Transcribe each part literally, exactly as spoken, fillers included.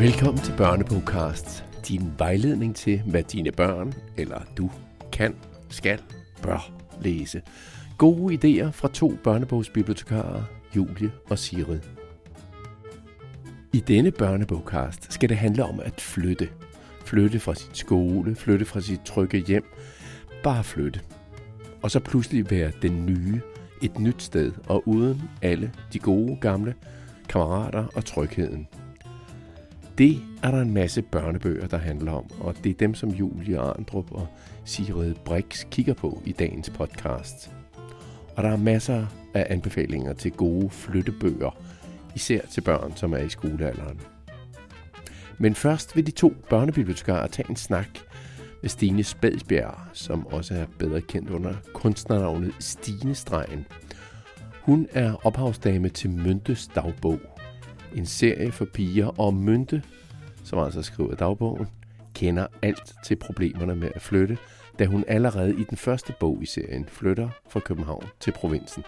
Velkommen til Børnebogcast, din vejledning til, hvad dine børn eller du kan, skal, bør læse. Gode idéer fra to børnebogsbibliotekarer, Julie og Sigrid. I denne Børnebogcast skal det handle om at flytte. Flytte fra sin skole, flytte fra sit trygge hjem, bare flytte. Og så pludselig være den nye, et nyt sted og uden alle de gode gamle kammerater og trygheden. Det er der en masse børnebøger, der handler om, og det er dem, som Julie Arndrup og Sigrid Brix kigger på i dagens podcast. Og der er masser af anbefalinger til gode flyttebøger, især til børn, som er i skolealderen. Men først vil de to børnebibliotekarer tage en snak med Stine Spedsbjerg, som også er bedre kendt under kunstnernavnet Stine Stregen. Hun er ophavsdame til Myntes Dagbog, en serie for piger, og Mynte, som altså skriver dagbogen, kender alt til problemerne med at flytte, da hun allerede i den første bog i serien flytter fra København til provinsen.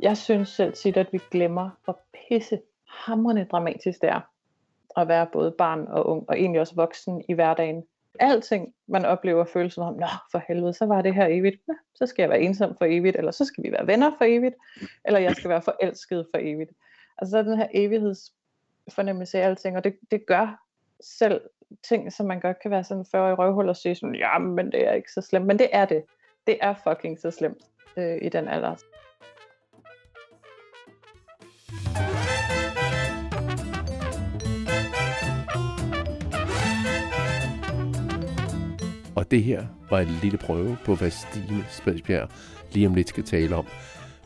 Jeg synes selv tit, at vi glemmer, hvor pisse hamrende dramatisk det er at være både barn og ung, og egentlig også voksen i hverdagen. Alting, man oplever følelsen om, nå for helvede, så var det her evigt, nå, så skal jeg være ensom for evigt, eller så skal vi være venner for evigt, eller jeg skal være forelsket for evigt. Altså så er den her evighedsfornemmelse af alting, og det, det gør selv ting, som man godt kan være sådan fyrre i røvhul og sige sådan, ja, men det er ikke så slemt, men det er det. Det er fucking så slemt øh, i den alder. Og det her var en lille prøve på, hvad Stine Spedsbjerg lige om lidt skal tale om.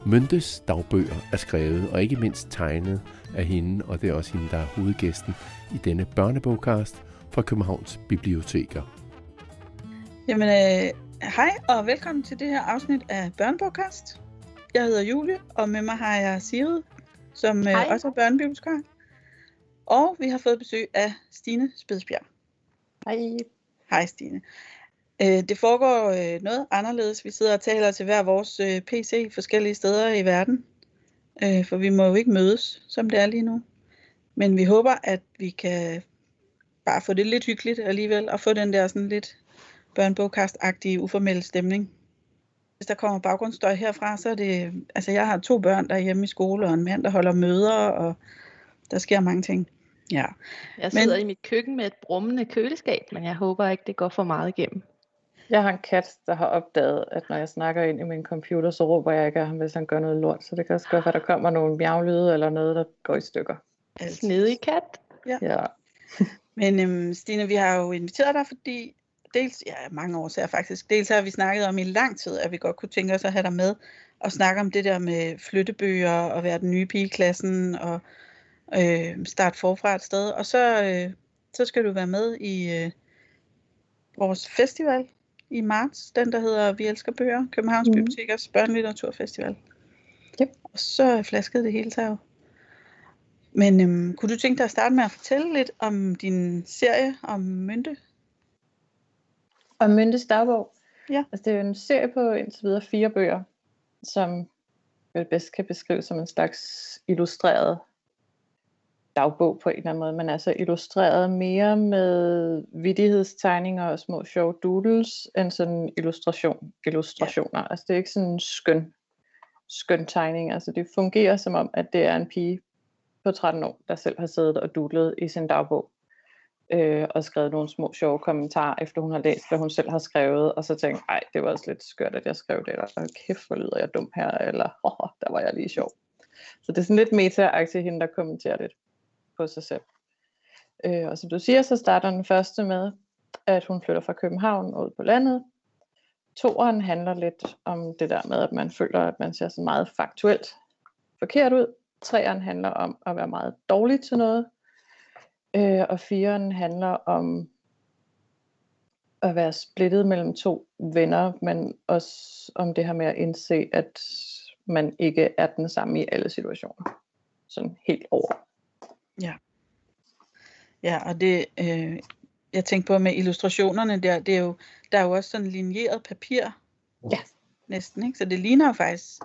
Myntes dagbøger er skrevet og ikke mindst tegnet af hende, og det er også hende, der er hovedgæsten i denne børnebogcast fra Københavns Biblioteker. Jamen, øh, hej og velkommen til det her afsnit af Børnebogcast. Jeg hedder Julie, og med mig har jeg Sigrid, som øh, også er børnebibliotekar. Og vi har fået besøg af Stine Spedsbjerg. Hej. Hej Stine. Det foregår noget anderledes. Vi sidder og taler til hver vores P C forskellige steder i verden. For vi må jo ikke mødes, som det er lige nu. Men vi håber, at vi kan bare få det lidt hyggeligt alligevel. Og få den der sådan lidt børnebogcast-agtige, uformelle stemning. Hvis der kommer baggrundsstøj herfra, så er det... Altså jeg har to børn, der er hjemme i skole, og en mand, der holder møder. Og der sker mange ting. Ja. Jeg sidder men... i mit køkken med et brummende køleskab, men jeg håber ikke, det går for meget igennem. Jeg har en kat, der har opdaget, at når jeg snakker ind i min computer, så råber jeg ikke af ham, hvis han gør noget lort. Så det kan også godt være, at der kommer nogle miavlyde eller noget, der går i stykker. Snedig kat. Ja. ja. Men øhm, Stine, vi har jo inviteret dig, fordi dels, ja, mange årsager faktisk, dels har vi snakket om i lang tid, at vi godt kunne tænke os at have dig med og snakke om det der med flyttebøger og være den nye pige i klassen og øh, starte forfra et sted. Og så, øh, så skal du være med i øh, vores festival. I marts, den der hedder Vi Elsker Bøger, Københavns mm. Bibliotekers Børnelitteraturfestival. Yep. Og så flaskede det hele taget. Men øhm, kunne du tænke dig at starte med at fortælle lidt om din serie om Mynte? Om Myntes Dagbog? Ja. Altså det er jo en serie på indtil videre fire bøger, som vel bedst kan beskrives som en slags illustreret dagbog på en eller anden måde, men altså illustreret mere med vittighedstegninger og små sjove doodles, end sådan illustration, illustrationer. Ja. Altså det er ikke sådan en skøn, skøn tegning. Altså det fungerer som om, at det er en pige på tretten år, der selv har siddet og doodlet i sin dagbog, øh, og skrevet nogle små sjove kommentarer, efter hun har læst, hvad hun selv har skrevet, og så tænkt, ej, det var også lidt skørt, at jeg skrev det, eller kæft, hvor lyder jeg dum her, eller åh, der var jeg lige sjov. Så det er sådan lidt meta-agtigt, hende der kommenterer lidt på sig selv. Øh, og som du siger, så starter den første med, at hun flytter fra København ud på landet. Toeren handler lidt om det der med, at man føler, at man ser så meget faktuelt forkert ud. Treeren handler om at være meget dårlig til noget. Øh, og fireren handler om at være splittet mellem to venner, men også om det her med at indse, at man ikke er den samme i alle situationer. Sådan helt over. Ja, ja, og det, øh, jeg tænkte på med illustrationerne der, det er jo, der er jo også sådan linjeret papir, ja, næsten, ikke? Så det ligner jo faktisk,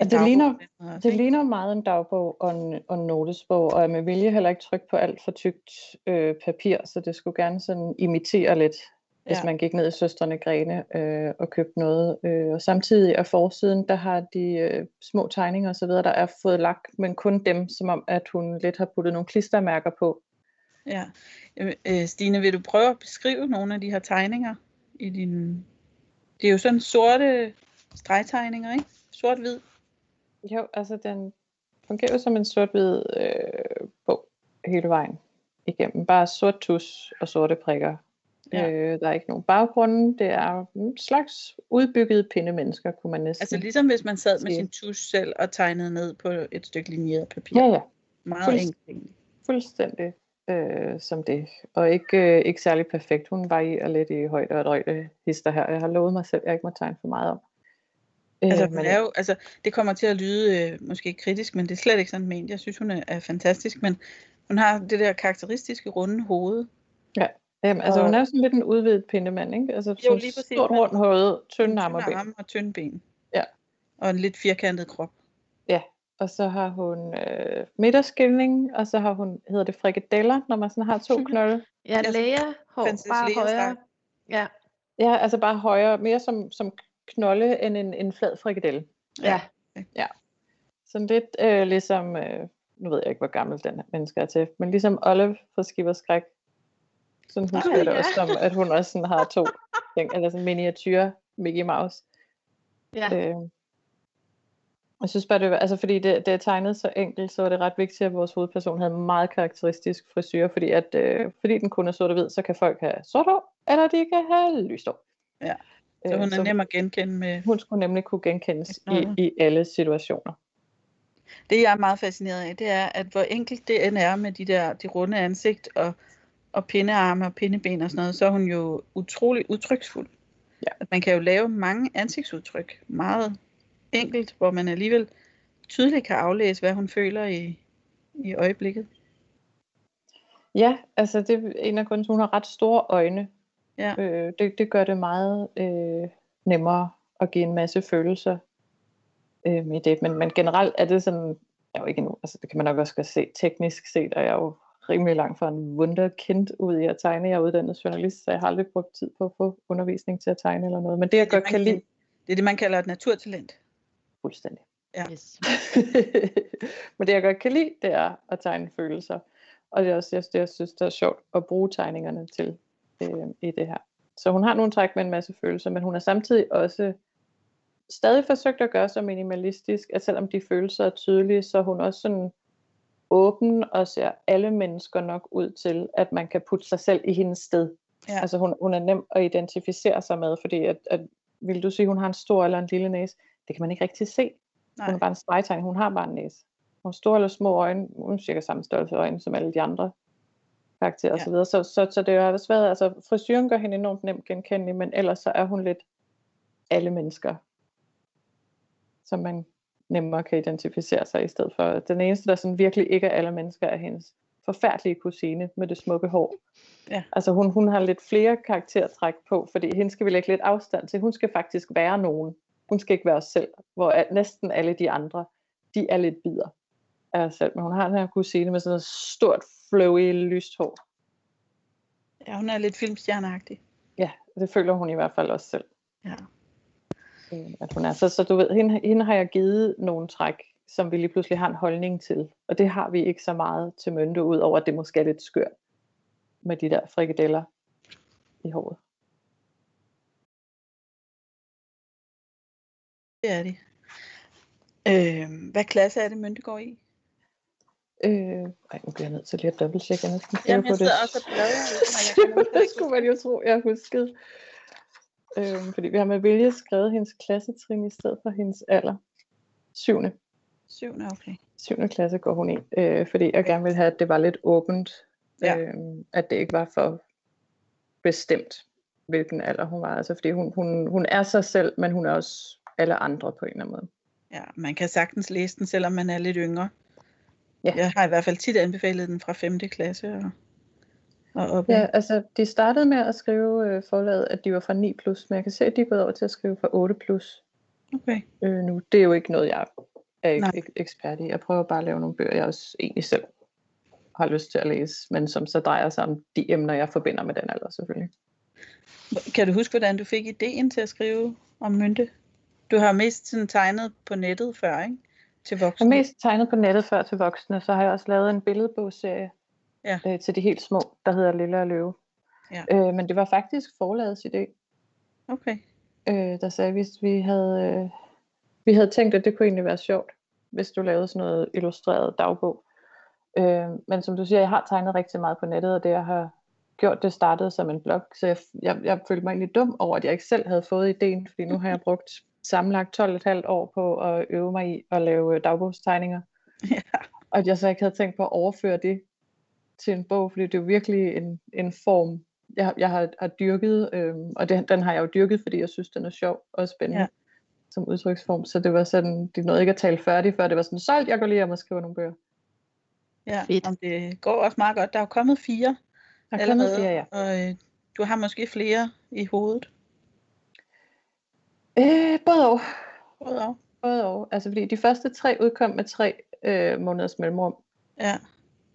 Ja, det, ligner, det ligner meget en dagbog og en, og en notesbog, og jeg med vilje heller ikke trykke på alt for tykt øh, papir, så det skulle gerne sådan imitere lidt, hvis ja. man gik ned i Søstrene Grene øh, og købte noget. Øh, og samtidig af forsiden, der har de øh, små tegninger osv., der er fået lagt, men kun dem, som om at hun lidt har puttet nogle klistermærker på. Ja, øh, Stine, vil du prøve at beskrive nogle af de her tegninger i din... Det er jo sådan sorte stregtegninger, ikke? Sort-hvid. Jo, altså den fungerer som en sort-hvid øh, bog hele vejen igennem. Bare sort tus og sorte prikker. Ja. Øh, der er ikke nogen baggrunde. Det er en slags udbyggede pindemennesker, kunne man næsten... Altså ligesom hvis man sad med sin tus selv og tegnede ned på et stykke linjeret papir. Ja, ja. Meget Fuldst- enkelt. Fuldstændig øh, som det. Og ikke, øh, ikke særlig perfekt. Hun varierer lidt i højde og drøjde hister her. Jeg har lovet mig selv, at jeg ikke må tegne for meget om. Altså, hun er jo, altså, det kommer til at lyde øh, måske kritisk, men det er slet ikke sådan ment. Jeg synes, hun er, er fantastisk, men hun har det der karakteristiske runde hoved. Ja, jamen, altså og, hun er sådan lidt en udvidet pindemand, ikke? Altså jo, lige præcis, stort rundt hoved, tynde arme og ben. Arme og tynde ben. Ja. Og en lidt firkantet krop. Ja, og så har hun øh, midterskilning, og så har hun, hedder det frikadeller, når man sådan har to knolde. Ja, læger, hår, bare højere. Ja. Ja, altså bare højere, mere som... som knolle end en, en flad frikadelle. Ja. Ja. Sådan lidt øh, ligesom, øh, nu ved jeg ikke, hvor gammel den menneske er til, men ligesom Olive fra Skipper Skræk. Sådan husker jeg det også som, at hun også sådan har to ting, eller sådan miniature Mickey Mouse. Ja. Øh, jeg synes bare, det var, altså fordi det, det er tegnet så enkelt, så var det ret vigtigt, at vores hovedperson havde meget karakteristisk frisyr, fordi, at, øh, fordi den kun er sort og hvid, så kan folk have sort hår, eller de kan have lyst hår. Ja. Så hun er så nem at genkende med... Hun skulle nemlig kunne genkendes i, i alle situationer. Det jeg er meget fascineret af, det er, at hvor enkelt det end er med de der de runde ansigt og, og pindearme og pindeben og sådan noget, så er hun jo utrolig udtryksfuld. Ja. Man kan jo lave mange ansigtsudtryk, meget enkelt, hvor man alligevel tydeligt kan aflæse, hvad hun føler i, i øjeblikket. Ja, altså det er en af grunden, hun har ret store øjne. Ja. Øh, det, det gør det meget øh, nemmere at give en masse følelser øh, i det, men, men generelt er det sådan, jeg er jo ikke endnu, altså det kan man nok også se teknisk set, og jeg er jo rimelig langt fra en wunderkind ud i at tegne. Jeg er uddannet journalist, så jeg har aldrig brugt tid på at få undervisning til at tegne eller noget, men det, det jeg det, godt kan lide. Det er det, man kalder et naturtalent. Fuldstændig. Ja. Yes. Men det jeg godt kan lide, det er at tegne følelser, og det er også det, jeg synes, det er sjovt at bruge tegningerne til i det her. Så hun har nogle træk med en masse følelser, men hun har samtidig også stadig forsøgt at gøre sig minimalistisk, at selvom de følelser er tydelige, så er hun også sådan åben og ser alle mennesker nok ud til, at man kan putte sig selv i hendes sted. Ja. Altså hun, hun er nem at identificere sig med, fordi at, at vil du sige, hun har en stor eller en lille næse, det kan man ikke rigtig se. Nej. Hun er bare en stregtegning, hun har bare en næse. Hun har store eller små øjne, hun er cirka samme størrelse øjne som alle de andre. Karakter og ja. så videre, så, så, så det er jo svært, altså frisyren gør hende enormt nemt genkendelig, men ellers så er hun lidt alle mennesker, som man nemmere kan identificere sig i stedet for. Den eneste, der sådan virkelig ikke er alle mennesker, er hendes forfærdelige kusine med det smukke hår. Ja. Altså hun, hun har lidt flere karaktertræk på, fordi hende skal vi lægge lidt afstand til. Hun skal faktisk være nogen. Hun skal ikke være os selv, hvor næsten alle de andre, de er lidt bidder af os selv. Men hun har den her kusine med sådan et stort flowy, lyst hår. Ja, hun er lidt filmstjerneagtig. Ja, det føler hun i hvert fald også selv. Ja. At hun er. Så, så du ved, hende, hende har jeg givet nogle træk, som vi lige pludselig har en holdning til. Og det har vi ikke så meget til Mynte, ud over at det måske er lidt skørt med de der frikadeller i håret. Det er det. Øh, hvad klasse er det, Mynte går i? Øh, ej, nu bliver jeg nødt til lige at dobbelttjekke. Jeg næsten Jamen, jeg på sidder det. også og bladrer. Det skulle man jo tro, jeg huskede. Øh, fordi vi har med vilje skrevet hendes klassetrin i stedet for hendes alder. Syvende. Syvende, okay. Syvende klasse går hun i, øh, fordi jeg gerne ville have, at det var lidt åbent. Ja. Øh, at det ikke var for bestemt, hvilken alder hun var. Altså, fordi hun, hun, hun er sig selv, men hun er også alle andre på en eller anden måde. Ja, man kan sagtens læse den, selvom man er lidt yngre. Ja. Jeg har i hvert fald tit anbefalet den fra femte klasse og, og op. Ja, altså de startede med at skrive øh, forlaget, at de var fra ni plus, men jeg kan se, at de er gået over til at skrive fra otte plus. Okay. Øh, nu, det er jo ikke noget, jeg er ikke Nej. ekspert i. Jeg prøver bare at lave nogle bøger, jeg også egentlig selv har lyst til at læse, men som så drejer sig om de emner, jeg forbinder med den alder selvfølgelig. Kan du huske, hvordan du fik ideen til at skrive om Mynte? Du har mest sådan tegnet på nettet før, ikke? Til voksne. Jeg har mest tegnet på nettet før til voksne, så har jeg også lavet en billedbogserie ja. øh, til de helt små, der hedder Lille og Løve. Ja. Øh, men det var faktisk forlagets idé. Okay. Øh, der sagde, hvis vi havde, øh, vi havde tænkt, at det kunne egentlig være sjovt, hvis du lavede sådan noget illustreret dagbog. Øh, men som du siger, jeg har tegnet rigtig meget på nettet, og det jeg har gjort, det startede som en blog, så jeg, jeg, jeg følte mig egentlig dum over, at jeg ikke selv havde fået ideen, fordi nu har jeg brugt sammenlagt tolv komma fem år på at øve mig i at lave dagbogstegninger. Ja. Og at jeg så ikke havde tænkt på at overføre det til en bog, fordi det er jo virkelig en, en form, jeg, jeg har, har dyrket, øhm, og det, den har jeg jo dyrket, fordi jeg synes, den er sjov og spændende ja. som udtryksform, så det var sådan, det nåede ikke at tale færdigt, før det var sådan, solgt, jeg går lige om og skriver nogle bøger. Ja, det går også meget godt. Der er jo kommet fire. Der er kommet fire, ja. Og øh, du har måske flere i hovedet. Øh, både og. Både og. Både og. Altså fordi de første tre udkom med tre øh, måneders mellemrum. Ja.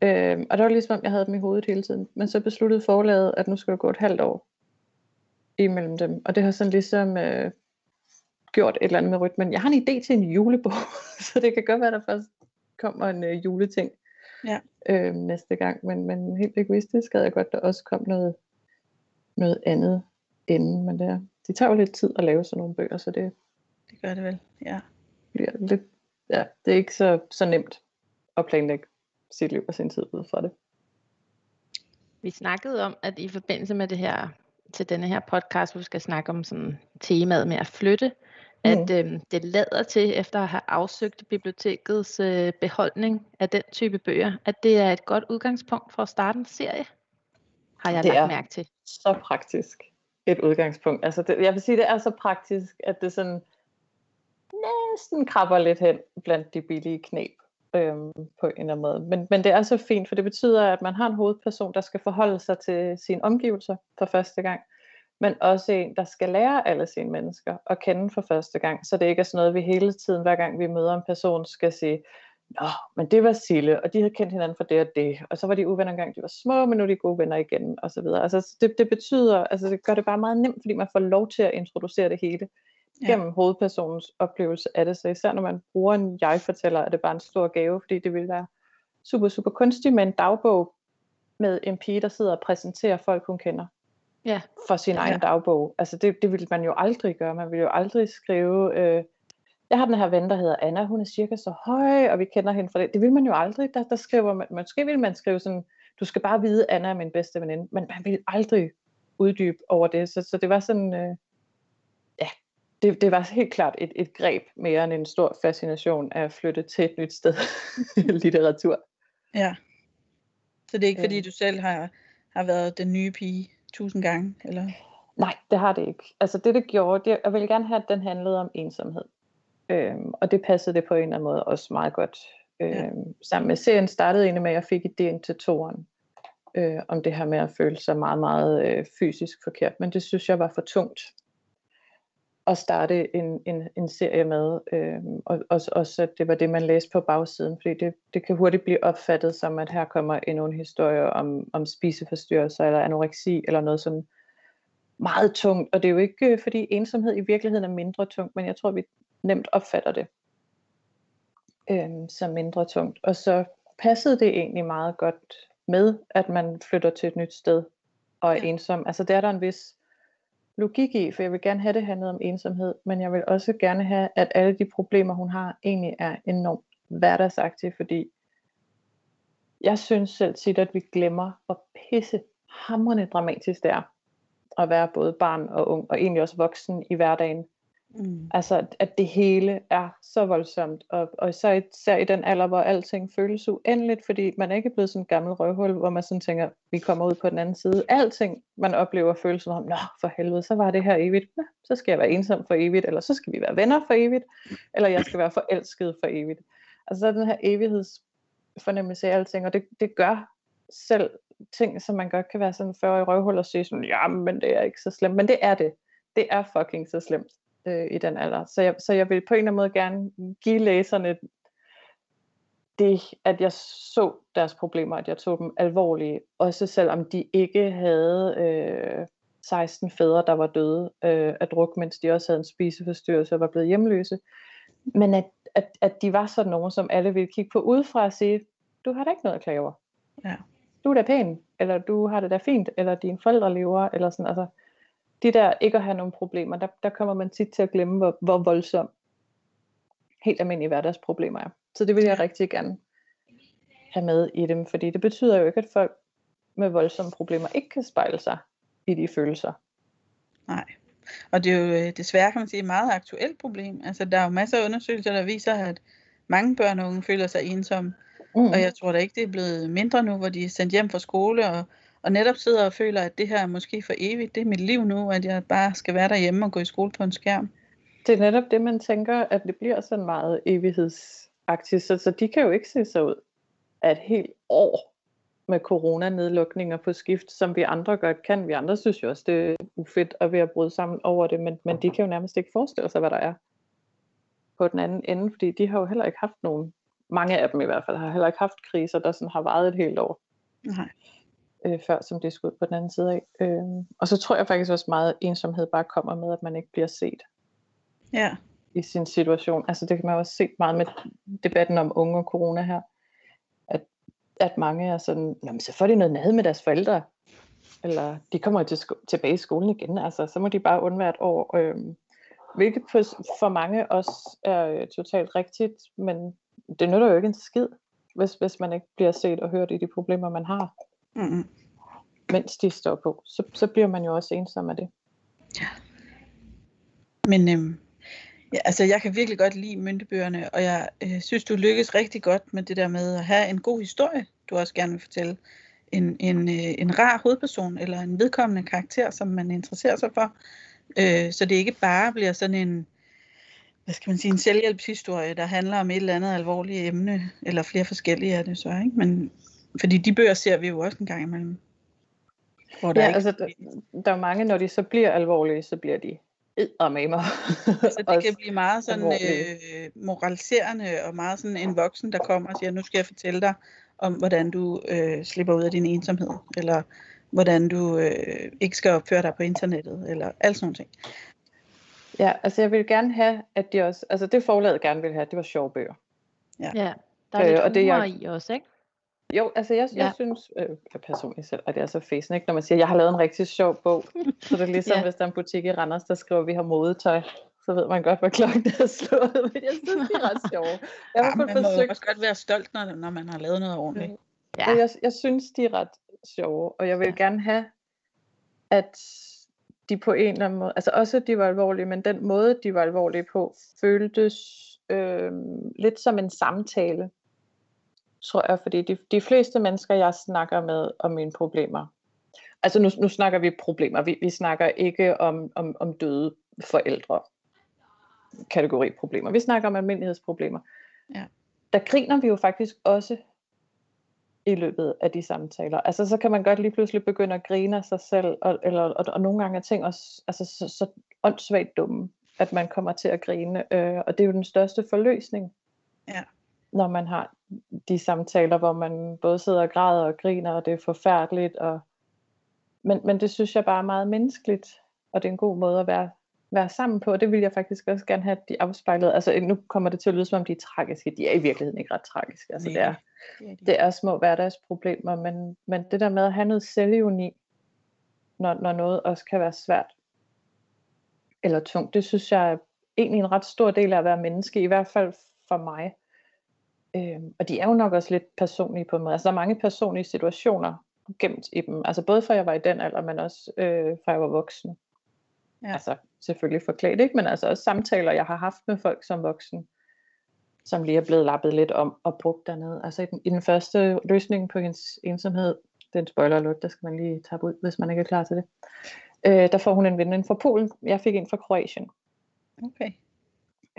Øh, og det var ligesom, jeg havde dem i hovedet hele tiden. Men så besluttede forlaget, at nu skulle der gå et halvt år imellem dem. Og det har sådan ligesom øh, gjort et eller andet med rytmen. Jeg har en idé til en julebog, så det kan godt være, der først kommer en øh, juleting ja. øh, næste gang. Men, men helt egoistisk havde jeg godt, der også kom noget, noget andet inden, men det er... Det tager jo lidt tid at lave sådan nogle bøger, så det... Det gør det vel, ja. Bliver lidt, ja, det er ikke så, så nemt at planlægge sit liv og sin tid ud fra det. Vi snakkede om, at i forbindelse med det her, til denne her podcast, hvor vi skal snakke om sådan temaet med at flytte, mm. at øh, det lader til, efter at have afsøgt bibliotekets øh, beholdning af den type bøger, at det er et godt udgangspunkt for at starte en serie, har jeg det lagt mærke til. Så praktisk. Et udgangspunkt. Altså det, jeg vil sige, det er så praktisk, at det sådan næsten krabber lidt hen blandt de billige knep øhm, på en eller anden måde. Men, men det er så fint, for det betyder, at man har en hovedperson, der skal forholde sig til sine omgivelser for første gang, men også en, der skal lære alle sine mennesker at kende for første gang, så det ikke er sådan noget, vi hele tiden, hver gang vi møder en person, skal sige, nå, men det var Sille, og de havde kendt hinanden for det og det, og så var de uvenner engang, de var små, men nu er de gode venner igen, og så videre. Altså det, det betyder, altså det gør det bare meget nemt, fordi man får lov til at introducere det hele gennem ja. hovedpersonens oplevelse af det, så især når man bruger en jeg-fortæller, er det bare en stor gave, fordi det ville være super, super kunstigt med en dagbog med en pige, der sidder og præsenterer folk, hun kender ja. for sin ja. egen dagbog. Altså det, det ville man jo aldrig gøre, man ville jo aldrig skrive... Øh, Jeg har den her ven, der hedder Anna, hun er cirka så høj, og vi kender hende fra det. Det vil man jo aldrig, der, der skriver man, måske vil man skrive sådan, du skal bare vide, Anna er min bedste veninde, men man vil aldrig uddybe over det. Så, så det var sådan, øh, ja, det, det var helt klart et, et greb mere end en stor fascination af at flytte til et nyt sted, litteratur. Ja, så det er ikke fordi, du selv har, har været den nye pige tusind gange, eller? Nej, det har det ikke. Altså det, det gjorde, det, jeg ville gerne have, at den handlede om ensomhed. Øhm, og det passede det på en eller anden måde også meget godt øhm, ja. sammen med serien startede egentlig med at jeg fik idéen til toeren øh, om det her med at føle sig meget meget øh, fysisk forkert, men det synes jeg var for tungt at starte en, en, en serie med øh, og også, også at det var det man læste på bagsiden, fordi det, det kan hurtigt blive opfattet som at her kommer endnu en historie om, om spiseforstyrrelser eller anoreksi eller noget sådan meget tungt, og det er jo ikke fordi ensomhed i virkeligheden er mindre tungt, men jeg tror vi nemt opfatter det øhm, som mindre tungt. Og så passede det egentlig meget godt med, at man flytter til et nyt sted og er ja. ensom. Altså der er der en vis logik i, for jeg vil gerne have det handlet om ensomhed, men jeg vil også gerne have, at alle de problemer, hun har, egentlig er enormt hverdagsagtige, fordi jeg synes selv tit, at vi glemmer, hvor pisse hamrende dramatisk det er at være både barn og ung, og egentlig også voksen i hverdagen. Mm. Altså at det hele er så voldsomt og, og så især i den alder, hvor alting føles uendeligt, fordi man ikke er blevet sådan en gammel røvhul, hvor man sådan tænker, vi kommer ud på den anden side. Alting man oplever føles som om, nå for helvede, så var det her evigt, ja, så skal jeg være ensom for evigt, eller så skal vi være venner for evigt, eller jeg skal være forelsket for evigt. Altså så er den her evighedsfornemmelse af alting, og det, det gør selv ting, som man godt kan være sådan fyrre i røvhul og sige sådan, ja, men det er ikke så slemt, men det er det det er fucking så slemt. øh, i den alder. Så jeg, så jeg vil på en eller anden måde gerne give læserne det, at jeg så deres problemer, at jeg tog dem alvorlige, også selvom de ikke havde øh, seksten fædre, der var døde øh, af druk, mens de også havde en spiseforstyrrelse og var blevet hjemløse. Men at, at, at de var sådan nogen, som alle ville kigge på udefra og sige, du har da ikke noget at klage over. Ja. Du er da pæn, eller du har det da fint, eller dine forældre lever, eller sådan, altså de der ikke at have nogen problemer, der, der kommer man tit til at glemme, hvor, hvor voldsom helt almindelige hverdagsproblemer er. Så det vil jeg rigtig gerne have med i dem, fordi det betyder jo ikke, at folk med voldsomme problemer ikke kan spejle sig i de følelser. Nej, og det er jo desværre, kan man sige, et meget aktuelt problem. Altså der er jo masser af undersøgelser, der viser, at mange børn og unge føler sig ensomme. Mm. Og jeg tror da ikke, det er blevet mindre nu, hvor de er sendt hjem fra skole og, og netop sidder og føler, at det her er måske for evigt. Det er mit liv nu, at jeg bare skal være derhjemme og gå i skole på en skærm. Det er netop det, man tænker, at det bliver sådan meget evighedsagtigt. Så, så de kan jo ikke se sig ud af et helt år med coronanedlukninger på skift, som vi andre godt kan. Vi andre synes jo også, det er ufedt at være brudt sammen over det, men, men de kan jo nærmest ikke forestille sig, hvad der er på den anden ende, fordi de har jo heller ikke haft nogen. Mange af dem i hvert fald har heller ikke haft kriser, der sådan har varet et helt år. Nej. Øh, før, som det skulle på den anden side af. Øh, og så tror jeg faktisk også meget, at ensomhed bare kommer med, at man ikke bliver set. Ja. I sin situation. Altså det kan man også se meget med debatten om unge og corona her. At, at mange er sådan, nå, men så får de noget nede med deres forældre. Eller de kommer jo til sko- tilbage i skolen igen. Altså så må de bare undvære et år. Øh, hvilket for mange også er totalt rigtigt, men det nytter jo ikke en skid, hvis, hvis man ikke bliver set og hørt i de problemer, man har. Mm-hmm. Mens de står på, så, så bliver man jo også ensom af det. Ja. Men øhm, ja, altså, jeg kan virkelig godt lide Myntebøgerne, og jeg øh, synes, du lykkes rigtig godt med det der med at have en god historie, du også gerne vil fortælle. En, en, øh, en rar hovedperson, eller en vedkommende karakter, som man interesserer sig for. Øh, så det ikke bare bliver sådan en... hvad skal man sige, en selvhjælpshistorie, der handler om et eller andet alvorligt emne, eller flere forskellige af det så, ikke? Men, fordi de bøger ser vi jo også en gang imellem. Hvor der ja, ikke... altså, der, der er mange, når de så bliver alvorlige, så bliver de eddermamer. Altså det kan blive meget sådan øh, moraliserende, og meget sådan en voksen, der kommer og siger, nu skal jeg fortælle dig om, hvordan du øh, slipper ud af din ensomhed, eller hvordan du øh, ikke skal opføre dig på internettet, eller alt sådan noget. Ja, altså jeg ville gerne have, at de også... altså det forlaget gerne ville have, det var sjove bøger. Ja, ja der er lidt øh, og det, jeg, i også, ikke? Jo, altså jeg, jeg ja. synes... Øh, jeg personligt selv, at det er så fæsen, ikke? Når man siger, jeg har lavet en rigtig sjov bog. Så det er ligesom, ja. Hvis der er en butik i Randers, der skriver, vi har modetøj. Så ved man godt, hvad klokken er slået. Men jeg synes, det er ret sjovt. Ja, man forsøgt... må jo også godt være stolt, når, når man har lavet noget ordentligt. Ja. Jeg, jeg synes, de er ret sjove. Og jeg vil ja. gerne have, at... de på en eller anden måde, altså også de var alvorlige, men den måde de var alvorlige på, føltes øh, lidt som en samtale, tror jeg, fordi de, de fleste mennesker, jeg snakker med om mine problemer, altså nu, nu snakker vi problemer, vi, vi snakker ikke om, om, om døde forældre, kategoriproblemer, vi snakker om almindelighedsproblemer, ja. Der griner vi jo faktisk også i løbet af de samtaler. Altså så kan man godt lige pludselig begynde at grine af sig selv, og, eller, og, og nogle gange er ting også altså, så, så åndssvagt dumme, at man kommer til at grine. Øh, og det er jo den største forløsning, ja. Når man har de samtaler, hvor man både sidder og græder og griner, og det er forfærdeligt. Og... Men, men det synes jeg bare er meget menneskeligt, og det er en god måde at være, være sammen på, og det vil jeg faktisk også gerne have, at de afspejlede. Altså nu kommer det til at lyde, som om de er tragiske. De er i virkeligheden ikke ret tragiske. Altså, det er... det er små hverdagsproblemer, men, men det der med at have noget selvironi, når, når noget også kan være svært eller tungt, det synes jeg er egentlig en ret stor del af at være menneske, i hvert fald for mig. Øhm, og de er jo nok også lidt personlige på mig. Altså der er mange personlige situationer gemt i dem, altså både fra jeg var i den alder, men også øh, fra jeg var voksen. Ja. Altså selvfølgelig forklædt, ikke? Men altså også samtaler, jeg har haft med folk som voksen, som lige er blevet lappet lidt om og brugt dernede. Altså i den, i den første løsning på hendes ensomhed, den spoiler alert, der skal man lige tappe ud, hvis man ikke er klar til det. Øh, der får hun en veninde fra Polen, jeg fik en fra Kroatien. Okay.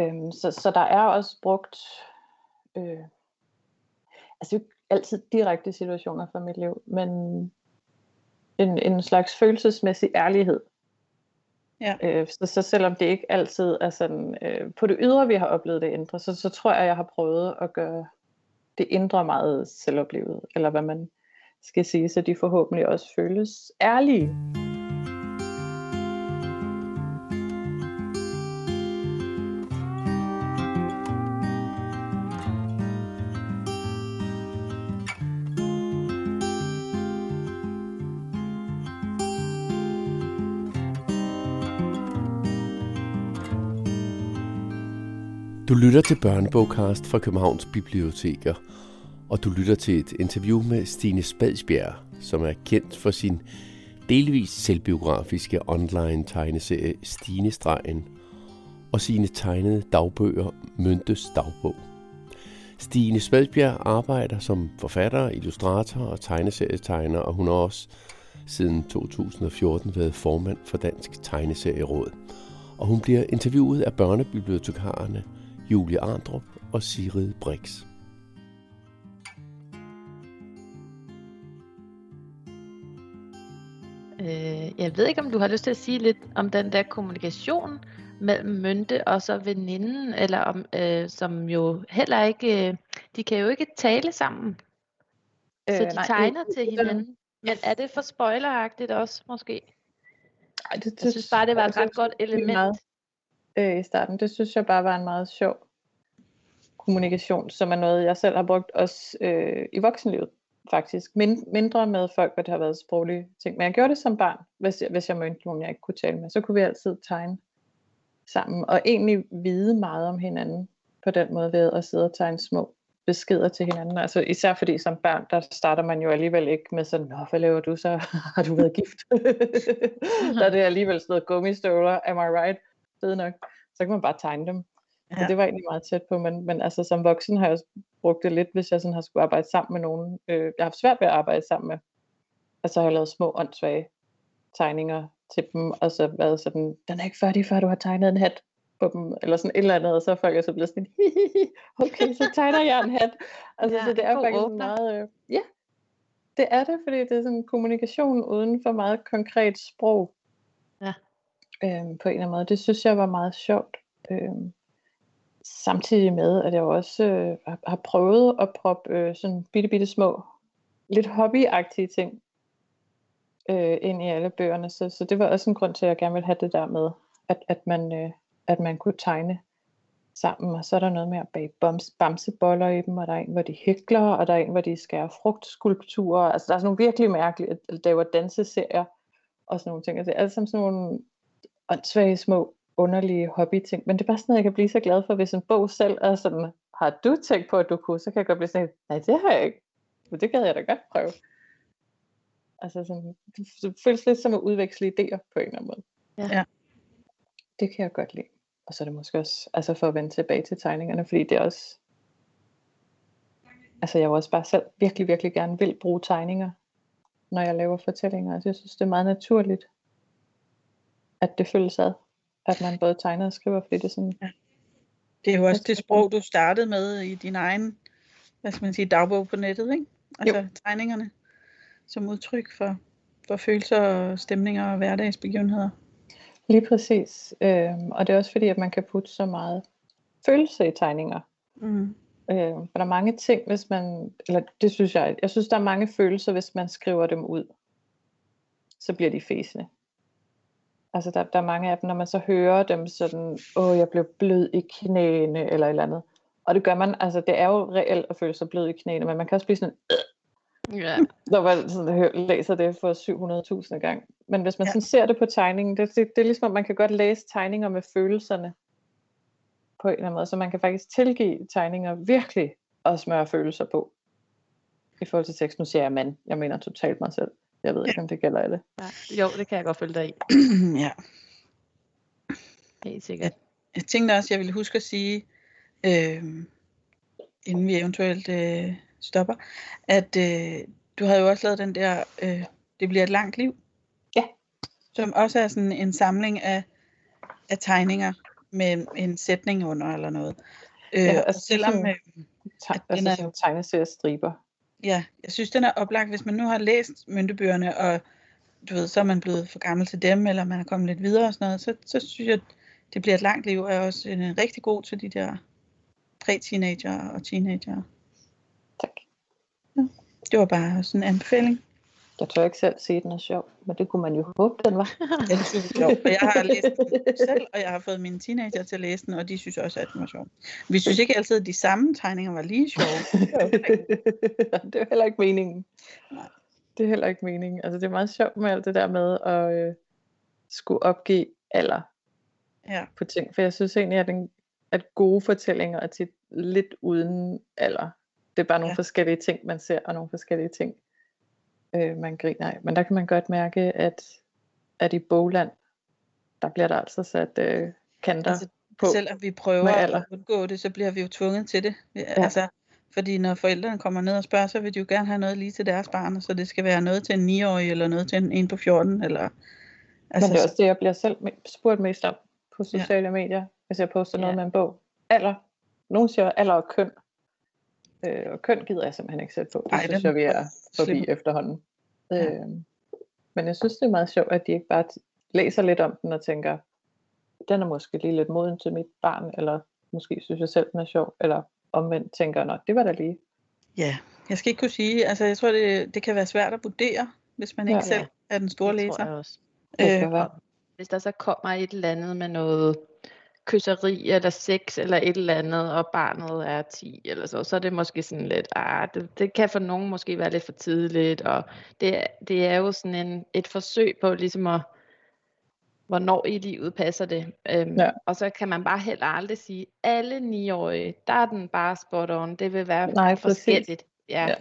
Øhm, så, så der er også brugt, øh, altså ikke altid direkte situationer fra mit liv, men en, en slags følelsesmæssig ærlighed, Ja. Øh, så, så selvom det ikke altid er sådan, øh, på det ydre vi har oplevet det indre, så, så tror jeg, jeg har prøvet at gøre det indre meget selvoplevet, eller hvad man skal sige, så de forhåbentlig også føles ærlige. Du lytter til Børnebogcast fra Københavns Biblioteker, og du lytter til et interview med Stine Spedsbjerg, som er kendt for sin delvis selvbiografiske online tegneserie Stine Stregen og sine tegnede dagbøger Myntes Dagbog. Stine Spedsbjerg arbejder som forfatter, illustrator og tegneserietegner, og hun har også siden to tusind og fjorten været formand for Dansk Tegneserieråd. Og hun bliver interviewet af børnebibliotekarerne Julie Arndrup og Sigrid Brix. Øh, jeg ved ikke, om du har lyst til at sige lidt om den der kommunikation mellem Mynte og så veninden, eller om, øh, som jo heller ikke, øh, de kan jo ikke tale sammen, øh, så de nej, tegner øh, til hinanden. Men er det for spoileragtigt også måske? Ej, det, det, jeg synes bare, det var et ret godt element. I starten. Det synes jeg bare var en meget sjov kommunikation, som er noget, jeg selv har brugt også øh, i voksenlivet faktisk. Mind- mindre med folk, hvor det har været sproglige ting. Men jeg gjorde det som barn, hvis jeg, hvis jeg mødte nogen, jeg ikke kunne tale med. Så kunne vi altid tegne sammen og egentlig vide meget om hinanden på den måde ved at sidde og tegne små beskeder til hinanden. Altså især fordi som børn, der starter man jo alligevel ikke med sådan, nå, hvad laver du så? Har du været gift? Der er det alligevel sådan noget gummistøvler, am I right? Fede nok, så kan man bare tegne dem. Ja. Så det var egentlig meget tæt på, men, men altså som voksen har jeg også brugt det lidt, hvis jeg sådan har skulle arbejde sammen med nogen. Øh, jeg har haft svært ved at arbejde sammen med, og så har jeg lavet små åndssvage tegninger til dem, og så været sådan, den er ikke færdig, før du har tegnet en hat på dem, eller sådan et eller andet, og så er folk så blevet sådan, okay, så tegner jeg en hat. Altså ja, så det er faktisk åbner. Meget, øh, ja, det er det, fordi det er sådan kommunikation uden for meget konkret sprog. Ja. Øhm, på en eller anden måde. Det synes jeg var meget sjovt. Øhm, samtidig med, at jeg også øh, har, har prøvet at proppe øh, sådan bitte, bitte små, lidt hobbyagtige ting øh, ind i alle bøgerne. Så, så det var også en grund til, at jeg gerne ville have det der med, at, at, man, øh, at man kunne tegne sammen. Og så er der noget med at bage bams, bamseboller i dem, og der er en, hvor de hækler, og der er en, hvor de skærer frugtskulpturer. Altså der er sådan nogle virkelig mærkelige, der var danseserier og sådan nogle ting. Altså alt sammen sådan nogle åndssvage, små, underlige hobbyting. Men det er bare sådan noget, jeg kan blive så glad for, hvis en bog selv er sådan, har du tænkt på, at du kunne, så kan jeg godt blive sådan, nej, det har jeg ikke. Men det kan jeg da godt prøve. Altså sådan, det føles lidt som at udveksle idéer på en eller anden måde. Ja. Det kan jeg godt lide. Og så er det måske også, altså for at vende tilbage til tegningerne, fordi det er også, altså jeg også bare selv virkelig, virkelig gerne vil bruge tegninger, når jeg laver fortællinger. Altså jeg synes, det er meget naturligt, at det føles ad, at man både tegner og skriver, fordi det er sådan... Ja. Det er jo også det sprog, du startede med i din egen, hvad skal man sige, dagbog på nettet, ikke? Altså jo. Tegningerne som udtryk for, for følelser og stemninger og hverdagsbegivenheder. Lige præcis. Øhm, og det er også fordi, at man kan putte så meget følelse i tegninger. Mm. Øhm, for der er mange ting, hvis man... Eller det synes jeg... Jeg synes, der er mange følelser, hvis man skriver dem ud. Så bliver de fæsende. Altså der, der er mange af dem, når man så hører dem sådan, åh, jeg blev blød i knæene, eller et eller andet. Og det gør man, altså det er jo reelt at føle sig blød i knæene, men man kan også blive sådan, øh, yeah. når man sådan, læser det for syv hundrede tusind gang. Men hvis man yeah. sådan ser det på tegningen, det, det, det er ligesom, at man kan godt læse tegninger med følelserne på en eller anden måde. Så man kan faktisk tilgive tegninger virkelig og smøre følelser på. I forhold til teksten, nu siger jeg mand, jeg mener totalt mig selv. Jeg ved ikke, om det gælder alle. Nej. Jo, det kan jeg godt følge dig i. Ja. Helt sikkert. Jeg tænkte også, jeg ville huske at sige, øh, inden vi eventuelt øh, stopper, at øh, du havde jo også lavet den der, øh, det bliver et langt liv. Ja. Som også er sådan en samling af, af tegninger med en sætning under eller noget. Øh, ja, og selvom øh, at den er tegneseriestriber. Ja, jeg synes, den er oplagt, hvis man nu har læst Myntebøgerne og du ved, så er man blevet for gammel til dem, eller man er kommet lidt videre og sådan noget, så, så synes jeg, det bliver et langt liv, og jeg er også en, rigtig god til de der præ-teenager og teenager. Tak. Ja, det var bare sådan en anbefaling. Jeg tør ikke selv sige, at den er sjov, men det kunne man jo håbe, den var. Jeg synes, det er sjov, og jeg har læst den selv, og jeg har fået mine teenager til at læse den, og de synes også, at den var sjov. Vi synes ikke altid, at de samme tegninger var lige sjove. Det er heller ikke meningen. Nej. Det er heller ikke meningen. Altså, det er meget sjovt med alt det der med at øh, skulle opgive alder ja. på ting. For jeg synes egentlig, at, den, at gode fortællinger er tit lidt uden alder. Det er bare nogle ja. forskellige ting, man ser, og nogle forskellige ting, øh, man griner af. Men der kan man godt mærke, at, at i bogland, der bliver der altså sat øh, kanter altså, på. Selvom vi prøver at undgå det, så bliver vi jo tvunget til det. Ja. Altså... Fordi når forældrene kommer ned og spørger, så vil de jo gerne have noget lige til deres barn, så det skal være noget til en niårig, eller noget til en, en på fjorten. Eller, altså, men det er også det, jeg bliver selv spurgt mest om på sociale ja. medier, hvis jeg poster noget ja. med en bog. Alder. Nogen siger alder og køn. Øh, og køn gider jeg simpelthen ikke sætte på. Det Ej, synes jeg, vi er forbi efterhånden. Ja. Øh, men jeg synes, det er meget sjovt, at de ikke bare læser lidt om den og tænker, den er måske lige lidt moden til mit barn, eller måske synes jeg selv, den er sjov, eller omvendt tænker, nå, det var da lige. Ja, jeg skal ikke kunne sige, altså jeg tror, det, det kan være svært at vurdere, hvis man ikke ja, selv ja. er den store det læser. Tror jeg også. Øh, hvis der så kommer et eller andet med noget kysseri, eller sex, eller et eller andet, og barnet er ti, eller så, så er det måske sådan lidt, ah, det, det kan for nogen måske være lidt for tidligt, og det, det er jo sådan en, et forsøg på ligesom at, hvornår i livet passer det. Øhm, ja. Og så kan man bare heller aldrig sige, alle niårige, der er den bare spot on. Det vil være Nej, forskelligt. Ja. Ja.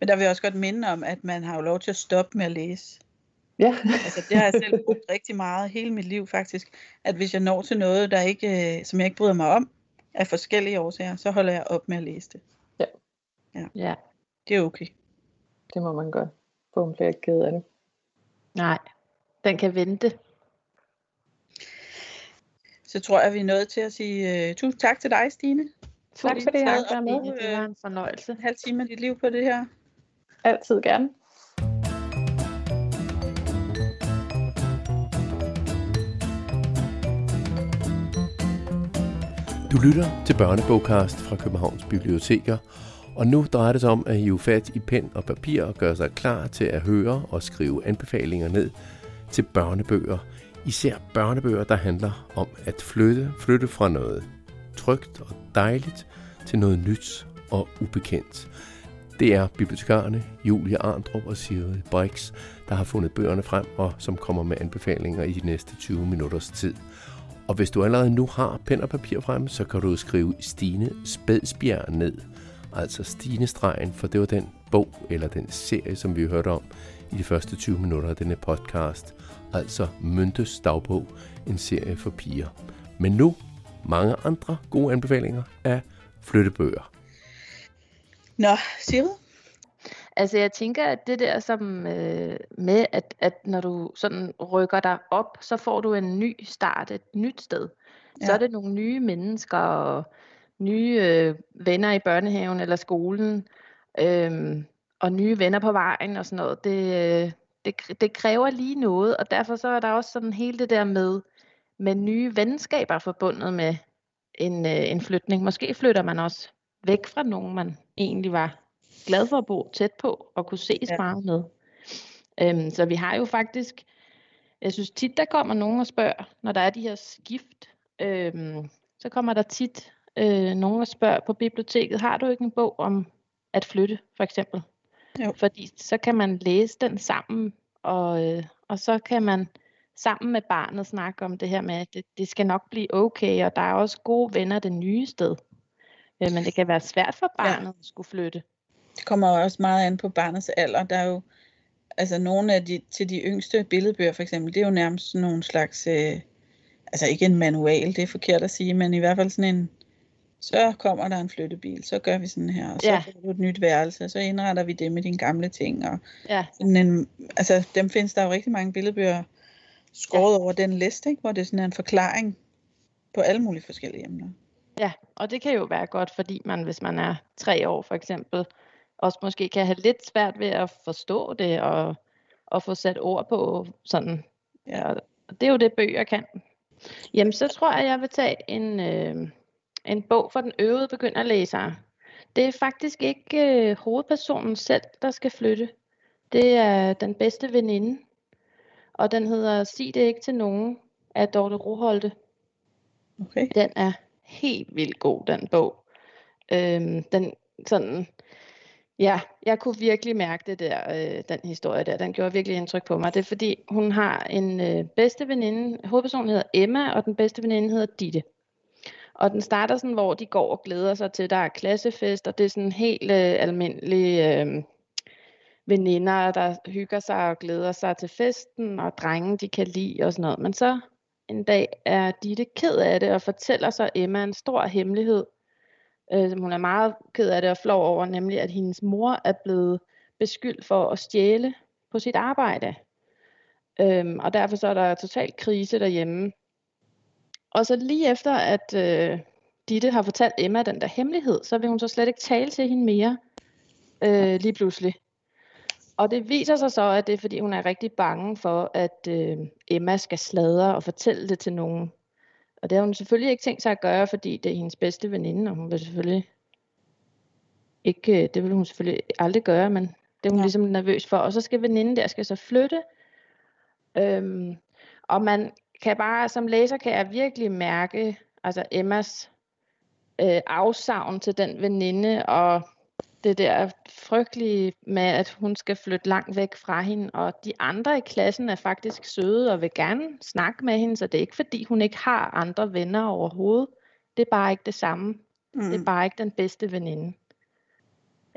Men der vil jeg også godt minde om, at man har jo lov til at stoppe med at læse. Ja. Altså, det har jeg selv brugt rigtig meget hele mit liv faktisk. At hvis jeg når til noget, der ikke, som jeg ikke bryder mig om, af forskellige årsager, så holder jeg op med at læse det. Ja. Ja. Ja. Det er okay. Det må man godt. Bogen bliver ikke ked af det. Nej, den kan vente. Så tror jeg, vi er nået til at sige uh, tusind tak til dig, Stine. Tak for det, jeg har været med. Det var en fornøjelse. En halv time af dit liv på det her. Altid gerne. Du lytter til Børnebogcast fra Københavns Biblioteker. Og nu drejer det sig om at hive fat i pen og papir og gøre sig klar til at høre og skrive anbefalinger ned til børnebøger. Især børnebøger, der handler om at flytte, flytte fra noget trygt og dejligt til noget nyt og ubekendt. Det er bibliotekarerne Julie Arndrup og Sigrid Brix, der har fundet bøgerne frem og som kommer med anbefalinger i de næste tyve minutters tid. Og hvis du allerede nu har pen og papir frem, så kan du skrive Stine Spedsbjerg ned. Altså Stine Stregen, for det var den bog eller den serie, som vi hørte om i de første tyve minutter af denne podcast. Altså Myntes Dagbog, en serie for piger. Men nu mange andre gode anbefalinger af flyttebøger. Nå, Sigrid? Altså jeg tænker, at det der som, øh, med, at, at når du sådan rykker dig op, så får du en ny start, et nyt sted. Ja. Så er det nogle nye mennesker og nye øh, venner i børnehaven eller skolen. Øh, og nye venner på vejen og sådan noget. Det... Øh, Det, det kræver lige noget, og derfor så er der også sådan hele det der med, med nye venskaber forbundet med en, øh, en flytning. Måske flytter man også væk fra nogen, man egentlig var glad for at bo tæt på og kunne ses ja. meget med. Øhm, så vi har jo faktisk, jeg synes tit, der kommer nogen og spørger, når der er de her skift, øhm, så kommer der tit øh, nogen og spørger på biblioteket, har du ikke en bog om at flytte, for eksempel? Jo. Fordi så kan man læse den sammen, og, øh, og så kan man sammen med barnet snakke om det her med, at det, det skal nok blive okay, og der er også gode venner det nye sted. Øh, men det kan være svært for barnet ja. at skulle flytte. Det kommer også meget an på barnets alder. Der er jo, altså nogle af de, til de yngste billedbøger for eksempel, det er jo nærmest nogle slags, øh, altså ikke en manual, det er forkert at sige, men i hvert fald sådan en, så kommer der en flyttebil, så gør vi sådan her, og så ja. får du et nyt værelse, så indretter vi det med dine gamle ting. Og ja. sådan en, altså, dem findes der jo rigtig mange billedbøger skåret ja. over den liste, ikke? Hvor det sådan er en forklaring på alle mulige forskellige emner. Ja, og det kan jo være godt, fordi man, hvis man er tre år for eksempel, også måske kan have lidt svært ved at forstå det, og, at få sat ord på sådan. Ja, og det er jo det, bøger kan. Jamen, så tror jeg, jeg vil tage en, øh, en bog for den øvede begynderlæser. Det er faktisk ikke øh, hovedpersonen selv, der skal flytte. Det er Den bedste veninde. Og den hedder Sig det ikke til nogen af Dorte Roholte. Okay. Den er helt vildt god, den bog. Øhm, den sådan, ja, jeg kunne virkelig mærke det der, øh, den historie der. Den gjorde virkelig indtryk på mig. Det er fordi, hun har en øh, bedste veninde. Hovedpersonen hedder Emma, og den bedste veninde hedder Ditte. Og den starter sådan, hvor de går og glæder sig til, der er klassefest, og det er sådan helt øh, almindelig... Øh, veninder, der hygger sig og glæder sig til festen, og drenge, de kan lide og sådan noget. Men så en dag er Ditte ked af det, og fortæller så Emma en stor hemmelighed, øh, som hun er meget ked af det og flov over, nemlig at hendes mor er blevet beskyldt for at stjæle på sit arbejde. Øhm, og derfor så er der total krise derhjemme. Og så lige efter, at øh, Ditte har fortalt Emma den der hemmelighed, så vil hun så slet ikke tale til hende mere øh, lige pludselig. Og det viser sig så, at det er, fordi hun er rigtig bange for, at øh, Emma skal sladre og fortælle det til nogen. Og det har hun selvfølgelig ikke tænkt sig at gøre, fordi det er hendes bedste veninde, og hun vil selvfølgelig ikke, det vil hun selvfølgelig aldrig gøre, men det er hun ja. ligesom nervøs for. Og så skal veninden der skal så flytte. Øhm, og man kan bare, som læser kan jeg virkelig mærke, altså Emmas øh, afsavn til den veninde, og det der frygtelige med, at hun skal flytte langt væk fra hende, og de andre i klassen er faktisk søde og vil gerne snakke med hende, så det er ikke fordi, hun ikke har andre venner overhovedet. Det er bare ikke det samme. Mm. Det er bare ikke den bedste veninde.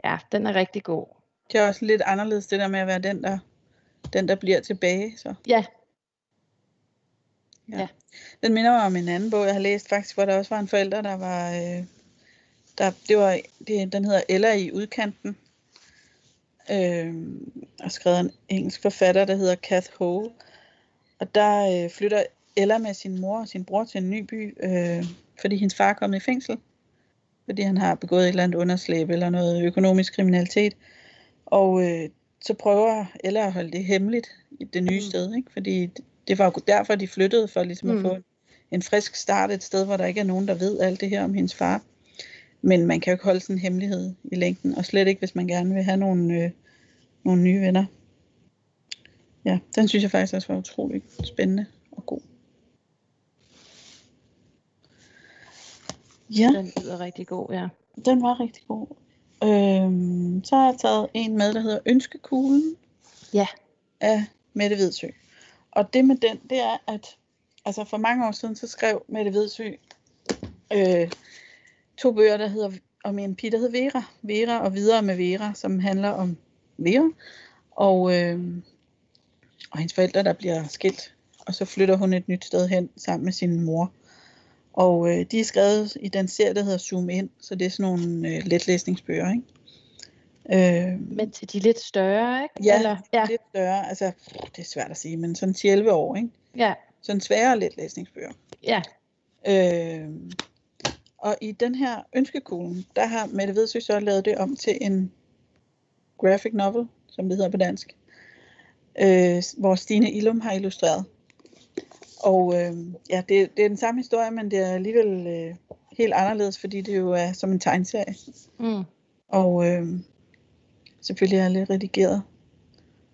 Ja, den er rigtig god. Det er også lidt anderledes, det der med at være den, der, den, der bliver tilbage. Så. Ja. Ja. Ja. Den minder mig om en anden bog, jeg har læst faktisk, hvor der også var en forælder, der var... Øh... Der, det var, det, den hedder Ella i udkanten, øh, og skrevet en engelsk forfatter, der hedder Cath Howe. Og der øh, flytter Ella med sin mor og sin bror til en ny by, øh, fordi hendes far er kommet i fængsel. Fordi han har begået et eller andet underslæb eller noget økonomisk kriminalitet. Og øh, så prøver Ella at holde det hemmeligt i det nye mm. sted. Ikke? Fordi det, det var jo derfor, de flyttede, for ligesom mm. at få en frisk start et sted, hvor der ikke er nogen, der ved alt det her om hendes far. Men man kan jo ikke holde sådan en hemmelighed i længden, og slet ikke, hvis man gerne vil have nogle, øh, nogle nye venner. Ja, den synes jeg faktisk også var utrolig spændende og god. Ja. Den lyder rigtig god, ja. Den var rigtig god. Øhm, så har jeg taget en med, der hedder Ønskekuglen. Ja. Af Mette Hvidsø. Og det med den, det er, at altså for mange år siden, så skrev Mette Hvidsø... Øh, to bøger, der hedder om en pige, der hed Vera. Vera og videre med Vera, som handler om Vera. Og, øh, og hendes forældre, der bliver skilt. Og så flytter hun et nyt sted hen sammen med sin mor. Og øh, de er skrevet i den serie, der hedder Zoom ind. Så det er sådan nogle øh, letlæsningsbøger, ikke? Øh, men til de lidt større, ikke? Ja, Eller? ja. lidt større. Altså, det er svært at sige, men sådan ti elleve år, ikke? Ja. Sådan svære letlæsningsbøger. Ja. Øh... Og i den her Ønskekuglen, der har Mette Hvidsø så lavet det om til en graphic novel, som det hedder på dansk, øh, hvor Stine Illum har illustreret. Og øh, ja, det, det er den samme historie, men det er alligevel øh, helt anderledes, fordi det jo er som en tegneserie. Mm. Og øh, selvfølgelig er jeg lidt redigeret.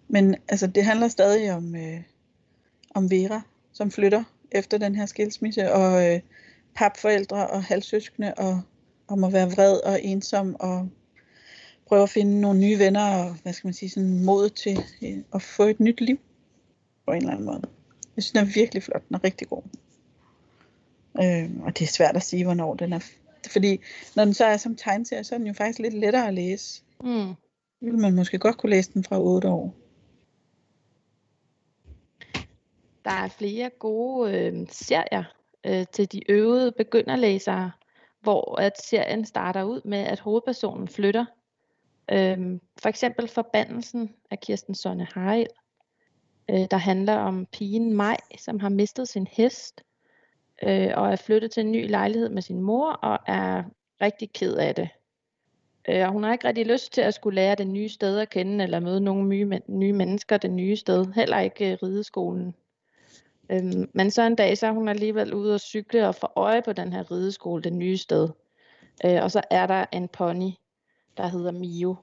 Men altså, det handler stadig om, øh, om Vera, som flytter efter den her skilsmisse, og... Øh, papforældre og halvsøskende og om at være vred og ensom og prøve at finde nogle nye venner og hvad skal man sige, sådan mod til at få et nyt liv på en eller anden måde. Jeg synes, den er virkelig flot, den er rigtig god. Øh, og det er svært at sige, hvornår den er. Fordi når den så er som tegneserie, så er den jo faktisk lidt lettere at læse. Mm. Vil man måske godt kunne læse den fra otte år. Der er flere gode øh, serier til de øvede begynderlæsere, hvor at serien starter ud med, at hovedpersonen flytter. Øhm, for eksempel Forbandelsen af Kirstine Sønnichsen, øh, der handler om pigen Maj, som har mistet sin hest, øh, og er flyttet til en ny lejlighed med sin mor, og er rigtig ked af det. Og hun har ikke rigtig lyst til at skulle lære det nye sted at kende, eller møde nogle nye mennesker det nye sted. Heller ikke rideskolen. Men så en dag, så er hun alligevel ude og cykle og får øje på den her rideskole det nye sted. Og så er der en pony, der hedder Mio.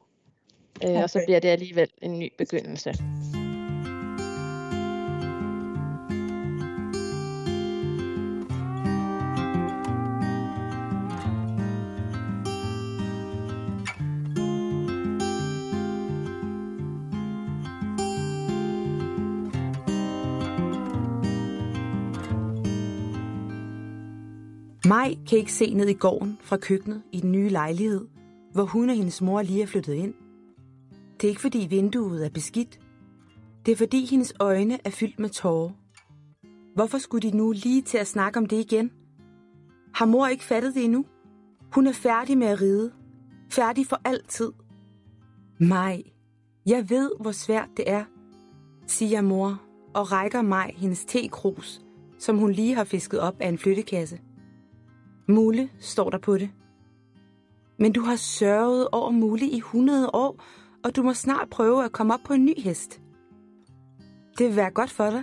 Okay. Og så bliver det alligevel en ny begyndelse. Maj kan ikke se ned i gården fra køkkenet i den nye lejlighed, hvor hun og hendes mor lige er flyttet ind. Det er ikke fordi vinduet er beskidt. Det er fordi hendes øjne er fyldt med tårer. Hvorfor skulle de nu lige til at snakke om det igen? Har mor ikke fattet det endnu? Hun er færdig med at ride. Færdig for altid. Maj, jeg ved, hvor svært det er, siger mor og rækker Maj hendes tekrus, som hun lige har fisket op af en flyttekasse. Mule står der på det. Men du har sørget over Mule i hundrede år, og du må snart prøve at komme op på en ny hest. Det vil være godt for dig.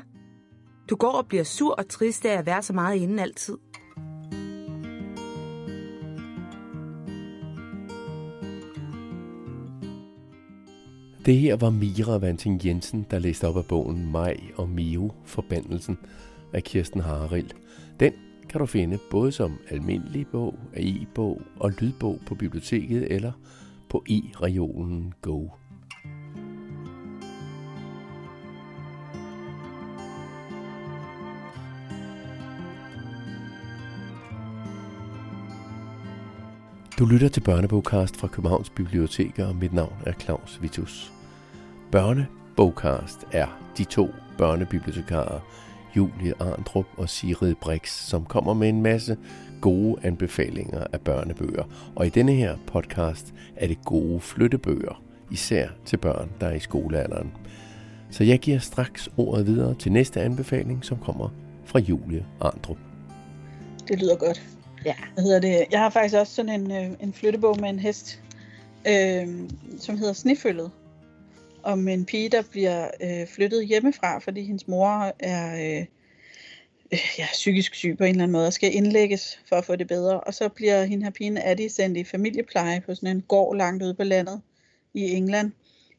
Du går og bliver sur og trist af at være så meget inde altid. Det her var Mira Vanting Jensen, der læste op af bogen Maj og Mio, Forbandelsen af Kirsten Harrild. Den kan du finde både som almindelig bog, e-bog og lydbog på biblioteket eller på e-reolen Go. Du lytter til Børnebogcast fra Københavns Biblioteker, og mit navn er Claus Vittus. Børnebogcast er de to børnebibliotekarer, Julie Arndrup og Sigrid Brix, som kommer med en masse gode anbefalinger af børnebøger. Og i denne her podcast er det gode flyttebøger, især til børn, der er i skolealderen. Så jeg giver straks ordet videre til næste anbefaling, som kommer fra Julie Arndrup. Det lyder godt. Ja. Hvad hedder det? Jeg har faktisk også sådan en, en flyttebog med en hest, øh, som hedder Snifføllet. Om en pige, der bliver øh, flyttet hjemmefra, fordi hendes mor er øh, øh, ja, psykisk syg på en eller anden måde, og skal indlægges for at få det bedre. Og så bliver hende her pigen Addie sendt i familiepleje på sådan en gård langt ude på landet i England,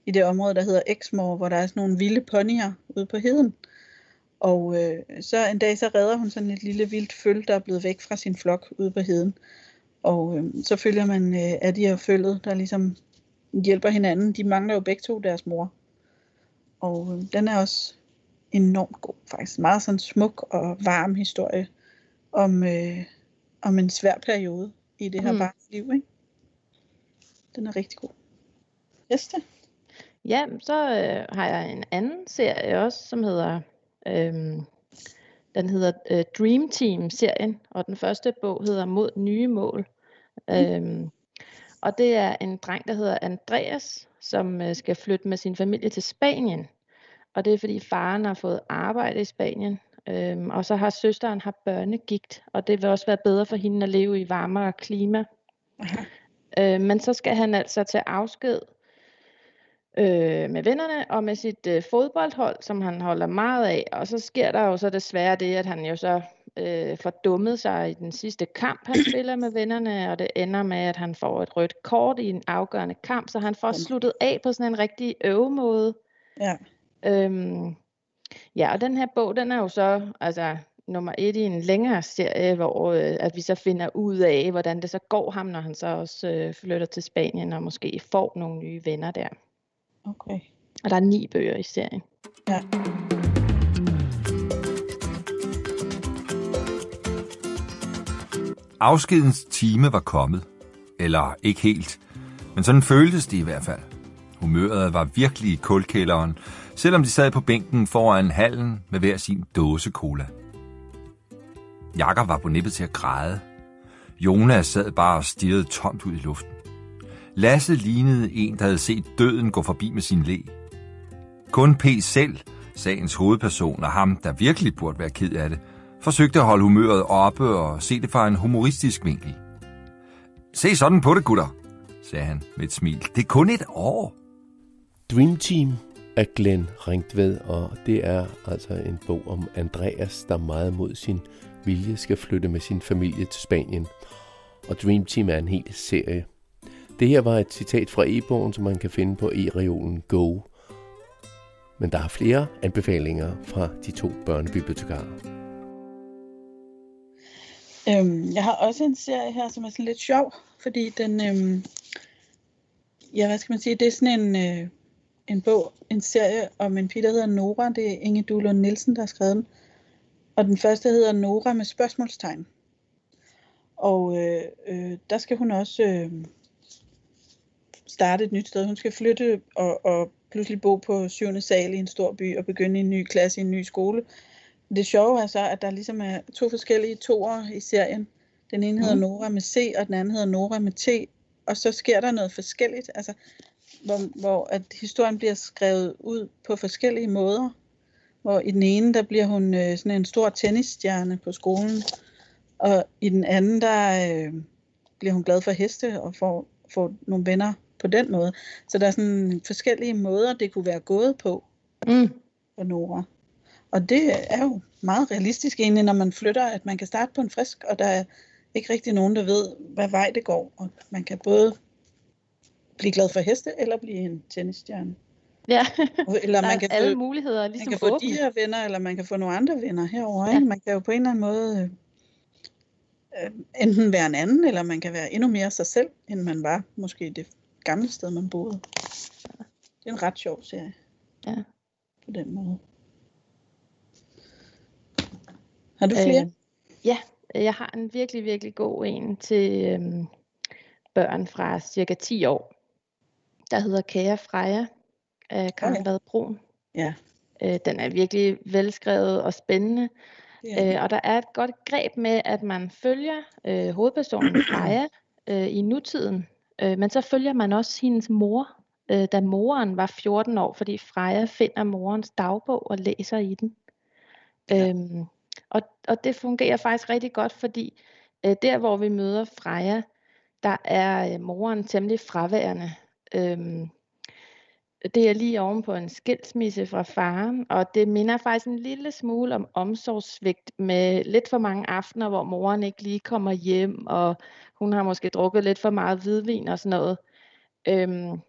i det område, der hedder Exmoor, hvor der er sådan nogle vilde ponyer ude på heden. Og øh, så en dag, så redder hun sådan et lille vildt føl, der er blevet væk fra sin flok ude på heden. Og øh, så følger man øh, Addie og følget, der ligesom hjælper hinanden. De mangler jo begge to deres mor. Og den er også enormt god, faktisk. Meget sådan smuk og varm historie om, øh, om en svær periode i det her mm. barns liv, ikke? Den er rigtig god. Næste. Ja, så øh, har jeg en anden serie også, som hedder, øh, den hedder øh, Dream Team-serien, og den første bog hedder Mod nye mål. Mm. Øh, Og det er en dreng, der hedder Andreas, som skal flytte med sin familie til Spanien. Og det er, fordi faren har fået arbejde i Spanien. Øhm, og så har søsteren har børnegigt, og det vil også være bedre for hende at leve i varmere klima. Øhm, men så skal han altså tage afsked øh, med vennerne og med sit øh, fodboldhold, som han holder meget af. Og så sker der jo så desværre det, at han jo så Øh, fordummet sig i den sidste kamp, han spiller med vennerne, og det ender med, at han får et rødt kort i en afgørende kamp, så han får sluttet af på sådan en rigtig øvemåde. Ja. Øhm, ja, og den her bog, den er jo så altså nummer et i en længere serie, hvor øh, at vi så finder ud af, hvordan det så går ham, når han så også øh, flytter til Spanien, og måske får nogle nye venner der. Okay. Og der er ni bøger i serien. Ja. Afskedens time var kommet. Eller ikke helt. Men sådan føltes det i hvert fald. Humøret var virkelig i kulkælderen, selvom de sad på bænken foran hallen med hver sin dåse cola. Jakob var på nippet til at græde. Jonas sad bare og stirrede tomt ud i luften. Lasse lignede en, der havde set døden gå forbi med sin læ. Kun P selv, sagens hovedperson og ham, der virkelig burde være ked af det, forsøgte at holde humøret oppe og se det fra en humoristisk vinkel. Se sådan på det, gutter, sagde han med et smil. Det er kun et år. Dream Team af Glenn ringt ved, og det er altså en bog om Andreas, der meget mod sin vilje skal flytte med sin familie til Spanien. Og Dream Team er en hel serie. Det her var et citat fra e-bogen, som man kan finde på e-reolen Go. Men der er flere anbefalinger fra de to børnebibliotekarer. Øhm, jeg har også en serie her, som er sådan lidt sjov, fordi den, øhm, ja, hvad skal man sige, det er sådan en, øh, en bog, en serie om en pige, der hedder Nora. Det er Inge Duelund Nielsen, der har skrevet den. Og den første hedder Nora med spørgsmålstegn. Og øh, øh, der skal hun også øh, starte et nyt sted. Hun skal flytte og, og pludselig bo på syvende sal i en stor by og begynde en ny klasse i en ny skole. Det sjove er så, at der ligesom er to forskellige toer i serien. Den ene hedder Nora med C, og den anden hedder Nora med T. Og så sker der noget forskelligt, altså, hvor, hvor at historien bliver skrevet ud på forskellige måder. Hvor i den ene, der bliver hun øh, sådan en stor tennisstjerne på skolen. Og i den anden, der øh, bliver hun glad for heste og får, får nogle venner på den måde. Så der er sådan forskellige måder, det kunne være gået på mm. for Nora. Og det er jo meget realistisk egentlig, når man flytter, at man kan starte på en frisk, og der er ikke rigtig nogen, der ved, hvad vej det går. Og man kan både blive glad for heste, eller blive en tennisstjerne. Ja, eller man kan alle få, muligheder ligesom man kan åbne. Få de her venner, eller man kan få nogle andre venner herovre. Ja. Man kan jo på en eller anden måde øh, enten være en anden, eller man kan være endnu mere sig selv, end man var måske det gamle sted, man boede. Det er en ret sjov serie. Ja. På den måde. Har du flere? Øh, ja, jeg har en virkelig, virkelig god en til øhm, børn fra cirka ti år. Der hedder Kære Freja af Karen okay. Brun. Ja. Øh, den er virkelig velskrevet og spændende. Ja. Øh, og der er et godt greb med, at man følger øh, hovedpersonen Freja øh, i nutiden. Øh, men så følger man også hendes mor, øh, da moren var fjorten år, fordi Freja finder morens dagbog og læser i den. Ja. Øhm, Og, og det fungerer faktisk rigtig godt, fordi øh, der hvor vi møder Freja, der er øh, moren temmelig fraværende. Øhm, det er lige oven på en skilsmisse fra faren, og det minder faktisk en lille smule om omsorgssvigt med lidt for mange aftener, hvor moren ikke lige kommer hjem, og hun har måske drukket lidt for meget hvidvin og sådan noget. Øhm,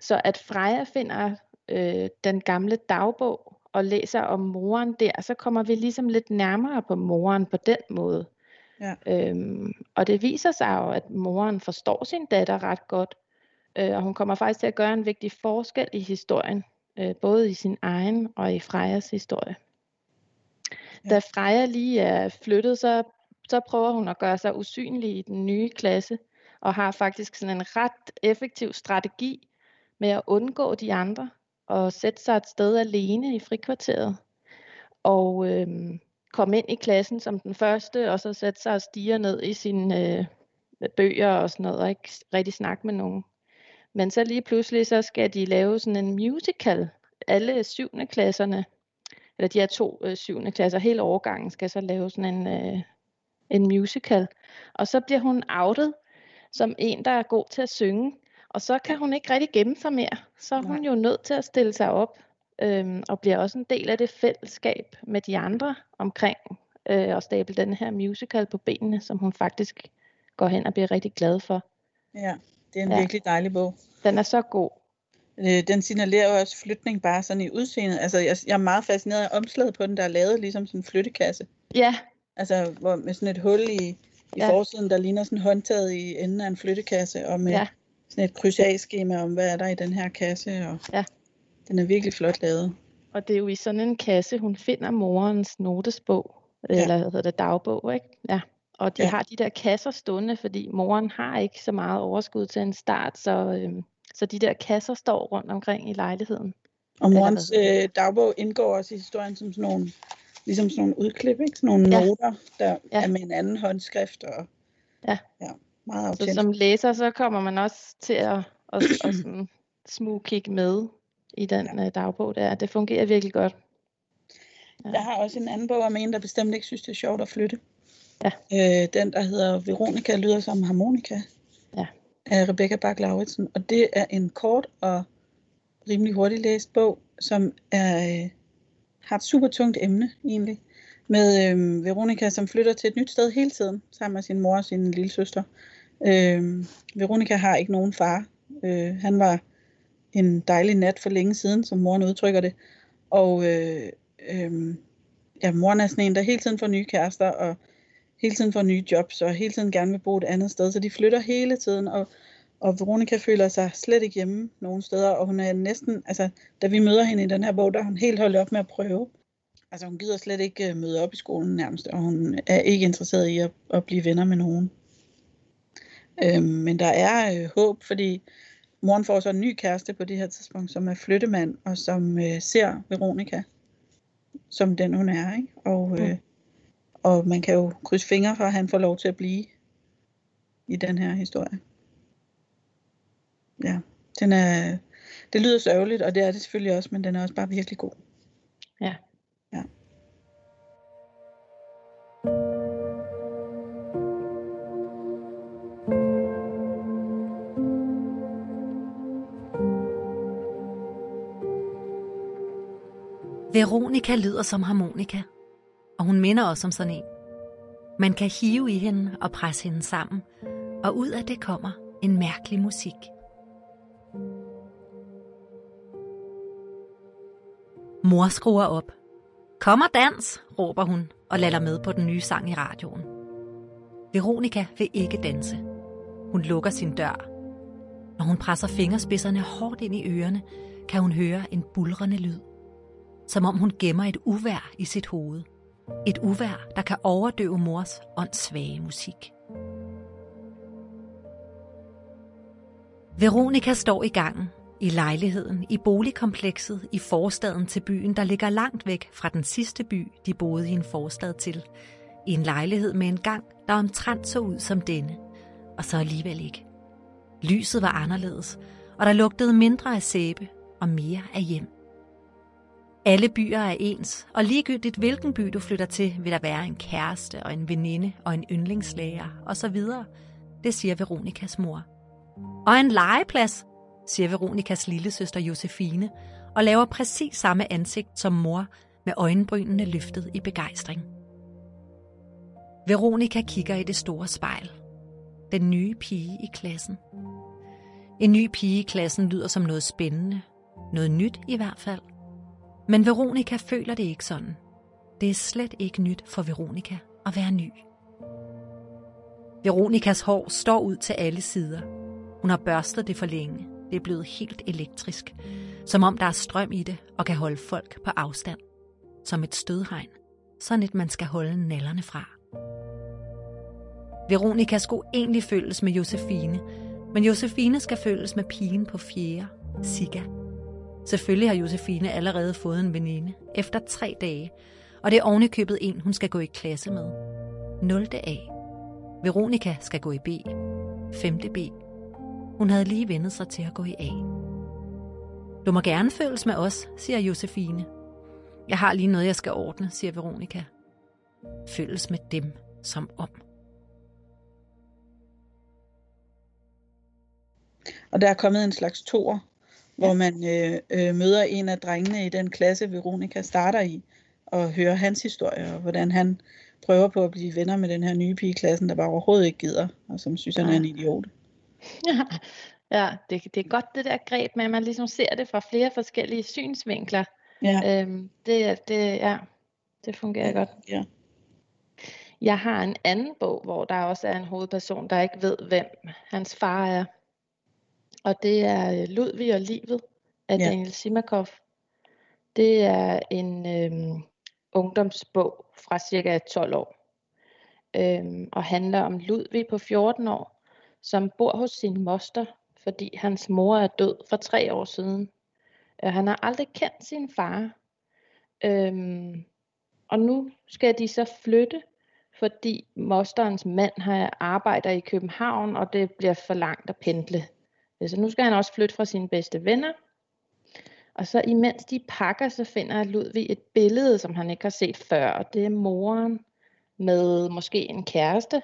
så at Freja finder øh, den gamle dagbog, og læser om moren der, så kommer vi ligesom lidt nærmere på moren på den måde. Ja. Øhm, og det viser sig jo, at moren forstår sin datter ret godt, øh, og hun kommer faktisk til at gøre en vigtig forskel i historien, øh, både i sin egen og i Frejas historie. Ja. Da Freja lige er flyttet, så, så prøver hun at gøre sig usynlig i den nye klasse, og har faktisk sådan en ret effektiv strategi med at undgå de andre, og sætte sig et sted alene i frikvarteret, og øhm, komme ind i klassen som den første, og så sætte sig og stige ned i sine øh, bøger og sådan noget, og ikke rigtig snakke med nogen. Men så lige pludselig, så skal de lave sådan en musical. Alle syvende klasserne, eller de her to øh, syvende klasser, hele årgangen skal så lave sådan en, øh, en musical. Og så bliver hun outet som en, der er god til at synge. Og så kan hun ikke rigtig gemme sig mere. Så er hun jo nødt til at stille sig op, øhm, og bliver også en del af det fællesskab med de andre omkring øh, at stable den her musical på benene, som hun faktisk går hen og bliver rigtig glad for. Ja, det er en ja. virkelig dejlig bog. Den er så god. Øh, den signalerer jo også flytning bare sådan i udseendet. Altså, jeg, jeg er meget fascineret af omslaget på den, der er lavet ligesom sådan en flyttekasse. Ja. Altså hvor, med sådan et hul i, i ja. forsiden, der ligner sådan håndtaget i enden af en flyttekasse. Og med ja. sådan et kryds-A-skema om, hvad er der i den her kasse, og ja. den er virkelig flot lavet. Og det er jo i sådan en kasse, hun finder morens notesbog, ja. eller hvad hedder det, dagbog, ikke? Ja. Og de ja. har de der kasser stående, fordi moren har ikke så meget overskud til en start, så, øhm, så de der kasser står rundt omkring i lejligheden. Og morens øh, dagbog indgår også i historien som sådan nogle, ligesom sådan nogle udklip, ikke? Sådan nogle ja. noter, der ja. er med en anden håndskrift. Og, ja. ja. Så som læser, så kommer man også til at, at, at smugkigge med i den ja. dagbog der. Det fungerer virkelig godt. Ja. Jeg har også en anden bog om en, der bestemt ikke synes, det er sjovt at flytte. Ja. Øh, den, der hedder Veronica, lyder som harmonika. Ja. af Rebecca Bach-Lauritsen, og det er en kort og rimelig hurtigt læst bog, som er, øh, har et super tungt emne egentlig, med øh, Veronica, som flytter til et nyt sted hele tiden, sammen med sin mor og sin lille søster. Øh, Veronica har ikke nogen far. Øh, han var en dejlig nat for længe siden, som moren udtrykker det, og øh, øh, ja, moren er sådan en, der hele tiden får nye kærester, og hele tiden får nye jobs, og hele tiden gerne vil bo et andet sted, så de flytter hele tiden, og, og Veronica føler sig slet ikke hjemme nogen steder, og hun er næsten, altså, da vi møder hende i den her bog, der er hun helt holdt op med at prøve. Altså, hun gider slet ikke møde op i skolen nærmest, og hun er ikke interesseret i at, at blive venner med nogen. Øhm, men der er øh, håb, fordi moren får så en ny kæreste på det her tidspunkt, som er flyttemand, og som øh, ser Veronica som den, hun er, ikke? Og... Øh, Og man kan jo krydse fingre for, at han får lov til at blive i den her historie. Ja, den er, det lyder sørgeligt, og det er det selvfølgelig også, men den er også bare virkelig god. Ja. Ja. Veronica lyder som harmonika. Og hun minder også om sådan en. Man kan hive i hende og presse hende sammen, og ud af det kommer en mærkelig musik. Mor skruer op. Kom og dans, råber hun, og lader med på den nye sang i radioen. Veronica vil ikke danse. Hun lukker sin dør. Når hun presser fingerspidserne hårdt ind i ørerne, kan hun høre en bulrende lyd. Som om hun gemmer et uvejr i sit hoved. Et uvejr, der kan overdøve mors åndssvage musik. Veronica står i gangen, i lejligheden, i boligkomplekset, i forstaden til byen, der ligger langt væk fra den sidste by, de boede i en forstad til. I en lejlighed med en gang, der omtrent så ud som denne, og så alligevel ikke. Lyset var anderledes, og der lugtede mindre af sæbe og mere af hjem. Alle byer er ens, og ligegyldigt hvilken by du flytter til, vil der være en kæreste og en veninde og en yndlingslærer osv., det siger Veronikas mor. Og en legeplads, siger Veronikas lillesøster Josefine, og laver præcis samme ansigt som mor med øjenbrynene løftet i begejstring. Veronica kigger i det store spejl. Den nye pige i klassen. En ny pige i klassen lyder som noget spændende, noget nyt i hvert fald. Men Veronica føler det ikke sådan. Det er slet ikke nyt for Veronica at være ny. Veronikas hår står ud til alle sider. Hun har børstet det for længe. Det er blevet helt elektrisk. Som om der er strøm i det og kan holde folk på afstand. Som et stødhegn. Sådan et man skal holde nallerne fra. Veronica skulle egentlig følges med Josefine. Men Josefine skal følges med pigen på fjerde, Sigga. Selvfølgelig har Josefine allerede fået en veninde efter tre dage, og det er ovenikøbet en, hun skal gå i klasse med. nul A. Veronica skal gå i B. femte B. Hun havde lige vendt sig til at gå i A. Du må gerne føles med os, siger Josefine. Jeg har lige noget, jeg skal ordne, siger Veronica. Føles med dem som om. Og der er kommet en slags toer. Hvor man øh, øh, møder en af drengene i den klasse, Veronica starter i, og hører hans historie, og hvordan han prøver på at blive venner med den her nye pige i klassen, der bare overhovedet ikke gider, og som synes, han er en idiot. Ja, ja det, det er godt det der greb med, at man ligesom ser det fra flere forskellige synsvinkler. Ja. Øhm, det, det, ja, det fungerer godt. Ja. Jeg har en anden bog, hvor der også er en hovedperson, der ikke ved, hvem hans far er. Og det er Ludvig og livet af ja. Daniel Simakov. Det er en øhm, ungdomsbog fra cirka tolv år. Øhm, og handler om Ludvig på fjorten år, som bor hos sin moster, fordi hans mor er død for tre år siden. Øh, han har aldrig kendt sin far. Øhm, og nu skal de så flytte, fordi mosterens mand har arbejder i København, og det bliver for langt at pendle. Så nu skal han også flytte fra sine bedste venner. Og så imens de pakker, så finder Ludvig et billede, som han ikke har set før. Og det er moren med måske en kæreste.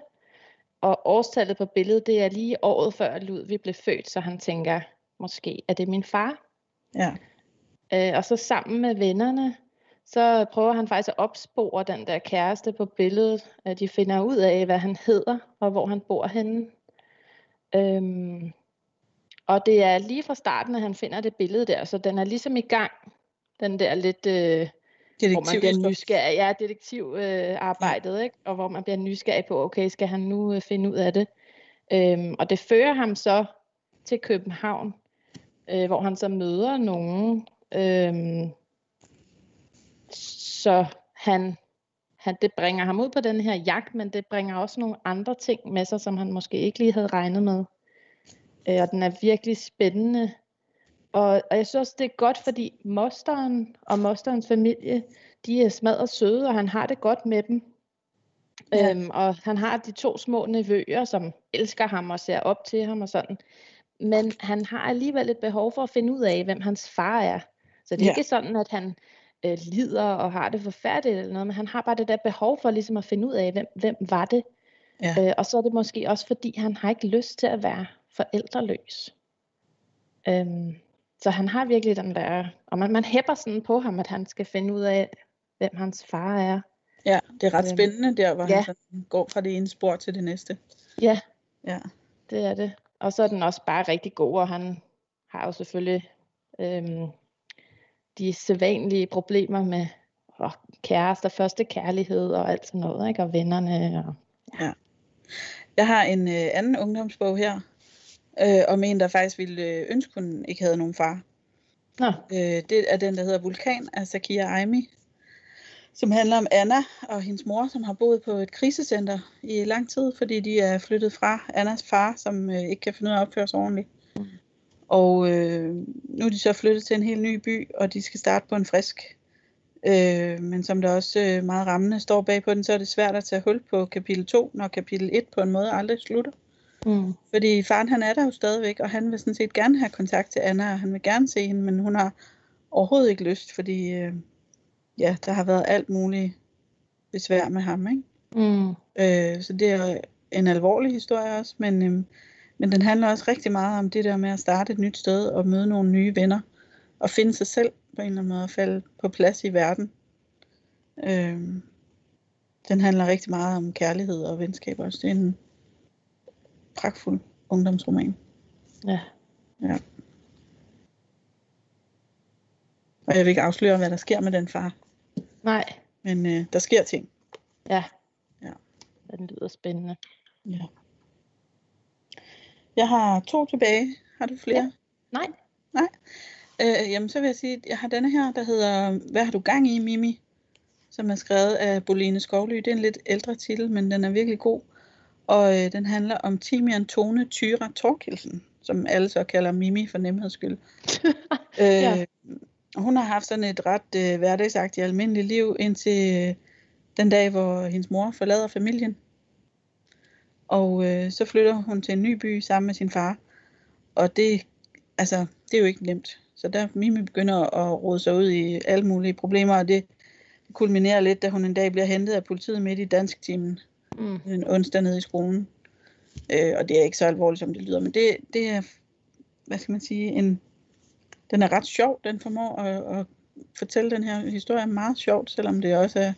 Og årstallet på billedet, det er lige året før Ludvig blev født, så han tænker, måske er det min far? Ja. Øh, og så sammen med vennerne, så prøver han faktisk at opspore den der kæreste på billedet. De finder ud af, hvad han hedder og hvor han bor henne. Øhm, og det er lige fra starten, at han finder det billede der, så den er ligesom i gang. Den der lidt, øh, hvor man bliver nysgerrig. Ja, detektivarbejdet, øh, ikke? Og hvor man bliver nysgerrig på, okay, skal han nu øh, finde ud af det? Øhm, og det fører ham så til København, øh, hvor han så møder nogen, øh, så han, han, det bringer ham ud på den her jagt, men det bringer også nogle andre ting med sig, som han måske ikke lige havde regnet med. Øh, og den er virkelig spændende. Og, og jeg synes også, det er godt, fordi mosteren og mosterens familie, de er smadret søde, og han har det godt med dem. Ja. Øhm, og han har de to små nevøer, som elsker ham og ser op til ham og sådan. Men han har alligevel et behov for at finde ud af, hvem hans far er. Så det er ja. ikke sådan, at han øh, lider og har det forfærdeligt eller noget, men han har bare det der behov for ligesom at finde ud af, hvem, hvem var det. Ja. Øh, og så er det måske også, fordi han har ikke lyst til at være forældreløs. Øhm, Så han har virkelig den der, og man, man hæpper sådan på ham, at han skal finde ud af, hvem hans far er. Ja, det er ret spændende der, hvor ja. han sådan går fra det ene spor til det næste. Ja, ja, det er det. Og så er den også bare rigtig god, og han har jo selvfølgelig øhm, de sædvanlige problemer med åh, kærester, første kærlighed og alt sådan noget, ikke? Og vennerne. Og, ja. Ja. Jeg har en øh, anden ungdomsbog her. Øh, og en, der faktisk ville ønske, hun ikke havde nogen far. Ja. Øh, det er den, der hedder Vulkan af Zakia Aimi, som handler om Anna og hendes mor, som har boet på et krisecenter i lang tid, fordi de er flyttet fra Annas far, som øh, ikke kan finde ud af at opføre sig ordentligt. Mm. Og øh, nu er de så flyttet til en helt ny by, og de skal starte på en frisk. Øh, men som der også øh, meget rammende står bag på den, så er det svært at tage hul på kapitel to, når kapitel et på en måde aldrig slutter. Mm. Fordi faren, han er der jo stadigvæk, og han vil sådan set gerne have kontakt til Anna, og han vil gerne se hende, men hun har overhovedet ikke lyst, fordi øh, ja, der har været alt muligt besvær med ham, ikke? Mm. Øh, så det er en alvorlig historie også, men, øh, men den handler også rigtig meget om det der med at starte et nyt sted og møde nogle nye venner og finde sig selv på en eller anden måde og falde på plads i verden. Øh, den handler rigtig meget om kærlighed og venskab også. Det er en pragtfuld ungdomsroman. Ja. Ja. Og jeg vil ikke afsløre, hvad der sker med den far. Nej. Men øh, der sker ting. Ja. Ja. Den lyder spændende. Ja. Jeg har to tilbage. Har du flere? Ja. Nej. Nej. Øh, jamen så vil jeg sige, at jeg har denne her, der hedder Hvad har du gang i, Mimi? Som er skrevet af Bolene Skovly. Det er en lidt ældre titel, men den er virkelig god. Og øh, den handler om Timian Tone Thyra Torkelsen, som alle så kalder Mimi for nemheds skyld. ja. øh, hun har haft sådan et ret øh, hverdagsagtigt almindeligt liv, indtil øh, den dag, hvor hendes mor forlader familien. Og øh, så flytter hun til en ny by sammen med sin far. Og det, altså, det er jo ikke nemt. Så der Mimi begynder at rode sig ud i alle mulige problemer, og det kulminerer lidt, da hun en dag bliver hentet af politiet midt i dansktimen. Mm. En onsdag nede i skolen. Øh, og det er ikke så alvorligt, som det lyder. Men det, det er, hvad skal man sige, en, den er ret sjov. Den formår at, at fortælle den her historie meget sjovt, selvom det også er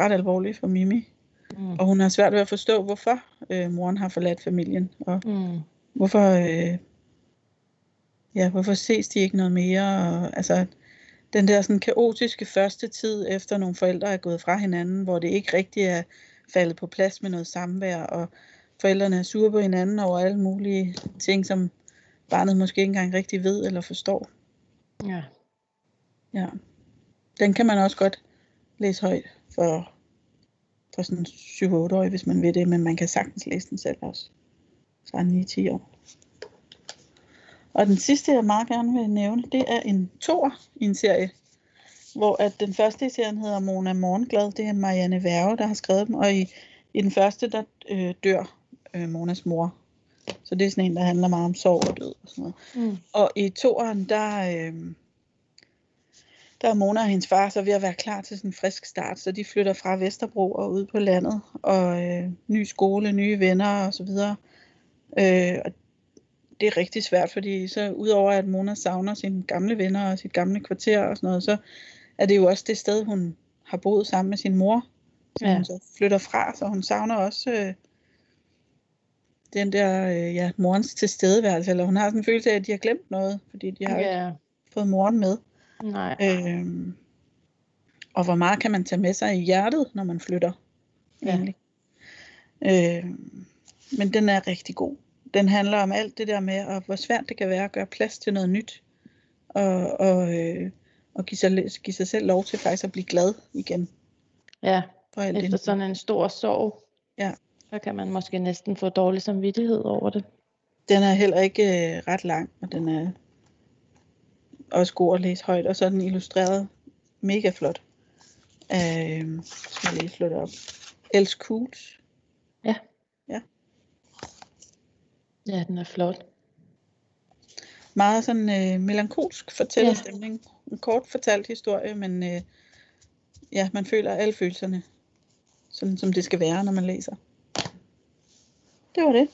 ret alvorligt for Mimi. Mm. Og hun har svært ved at forstå, hvorfor øh, moren har forladt familien. Og mm. hvorfor, øh, ja, hvorfor ses de ikke noget mere. Og, altså, den der sådan, kaotiske første tid, efter nogle forældre er gået fra hinanden, hvor det ikke rigtig er faldet på plads med noget samvær, og forældrene er sure på hinanden over alle mulige ting, som barnet måske ikke engang rigtig ved eller forstår. Ja. Ja. Den kan man også godt læse højt for, for sådan syv-otte-årige, hvis man vil det, men man kan sagtens læse den selv også fra ni til ti år. Og den sidste, jeg meget gerne vil nævne, det er en toer i en serie, hvor at den første i serien hedder Mona Morgenglad. Det er Marianne Værge, der har skrevet dem. Og i, i den første, der øh, dør øh, Monas mor. Så det er sådan en, der handler meget om sorg og død og sådan noget. Mm. Og i toeren, der, øh, der er Mona og hendes far så ved at være klar til sådan en frisk start, så de flytter fra Vesterbro og ud på landet, og øh, ny skole, nye venner og så videre. Øh, og det er rigtig svært, fordi så udover at Mona savner sine gamle venner og sit gamle kvarter og sådan noget, så er det jo også det sted, hun har boet sammen med sin mor, som ja. Hun så flytter fra, så hun savner også øh, den der øh, ja, morens tilstedeværelse, eller hun har sådan en følelse af, at de har glemt noget, fordi de har ja. Ikke fået moren med. Nej. Øhm, og hvor meget kan man tage med sig i hjertet, når man flytter egentlig. Ja. Øhm, men den er rigtig god. Den handler om alt det der med, og hvor svært det kan være at gøre plads til noget nyt. Og, og, øh, og give, sig, give sig selv lov til faktisk at blive glad igen. Ja, efter inden. Sådan en stor sorg, ja. Så kan man måske næsten få dårlig samvittighed over det. Den er heller ikke øh, ret lang, og den er også god at læse højt, og så er den illustreret mega flot. Øh, skal jeg lige slå det op. Else Kuhls. Ja. Ja. Ja, den er flot. Meget sådan øh, melankolsk fortællerstemning. Ja. En kort fortalt historie, men øh, ja, man føler alle følelserne, sådan som det skal være, når man læser. Det var det.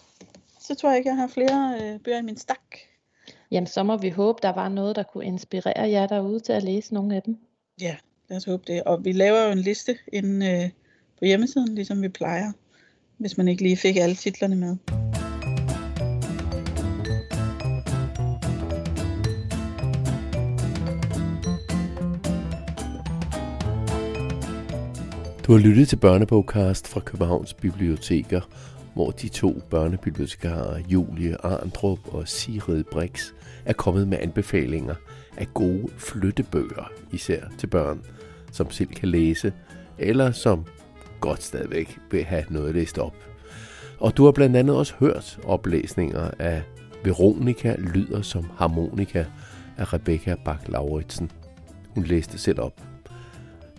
Så tror jeg ikke, jeg har flere øh, bøger i min stak. Jamen, så må vi håbe, der var noget, der kunne inspirere jer derude til at læse nogle af dem. Ja, lad os håbe det. Og vi laver jo en liste inde øh, på hjemmesiden, ligesom vi plejer, hvis man ikke lige fik alle titlerne med. Du har lyttet til Børnebogcast fra Københavns Biblioteker, hvor de to børnebibliotekarer, Julie Arndrup og Sigrid Brix, er kommet med anbefalinger af gode flyttebøger, især til børn, som selv kan læse, eller som godt stadigvæk vil have noget læst op. Og du har blandt andet også hørt oplæsninger af Veronica lyder som harmonika af Rebecca Bach-Lauritsen. Hun læste selv op.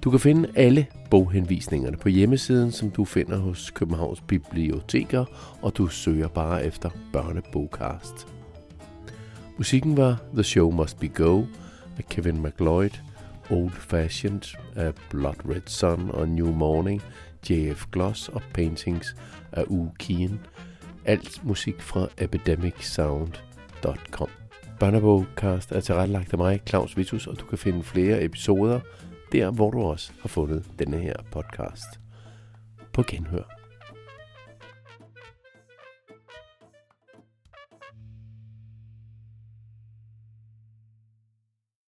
Du kan finde alle boghenvisningerne på hjemmesiden, som du finder hos Københavns Biblioteker, og du søger bare efter Børnebogcast. Musikken var The Show Must Be Go af Kevin MacLeod, Old Fashioned af Blood Red Sun og New Morning, J F Gloss og Paintings af U. Kien. Alt musik fra epidemic sound dot com. Børnebogcast er tilrettelagt af mig, Claus Vittus, og du kan finde flere episoder der, hvor du også har fundet denne her podcast. På genhør.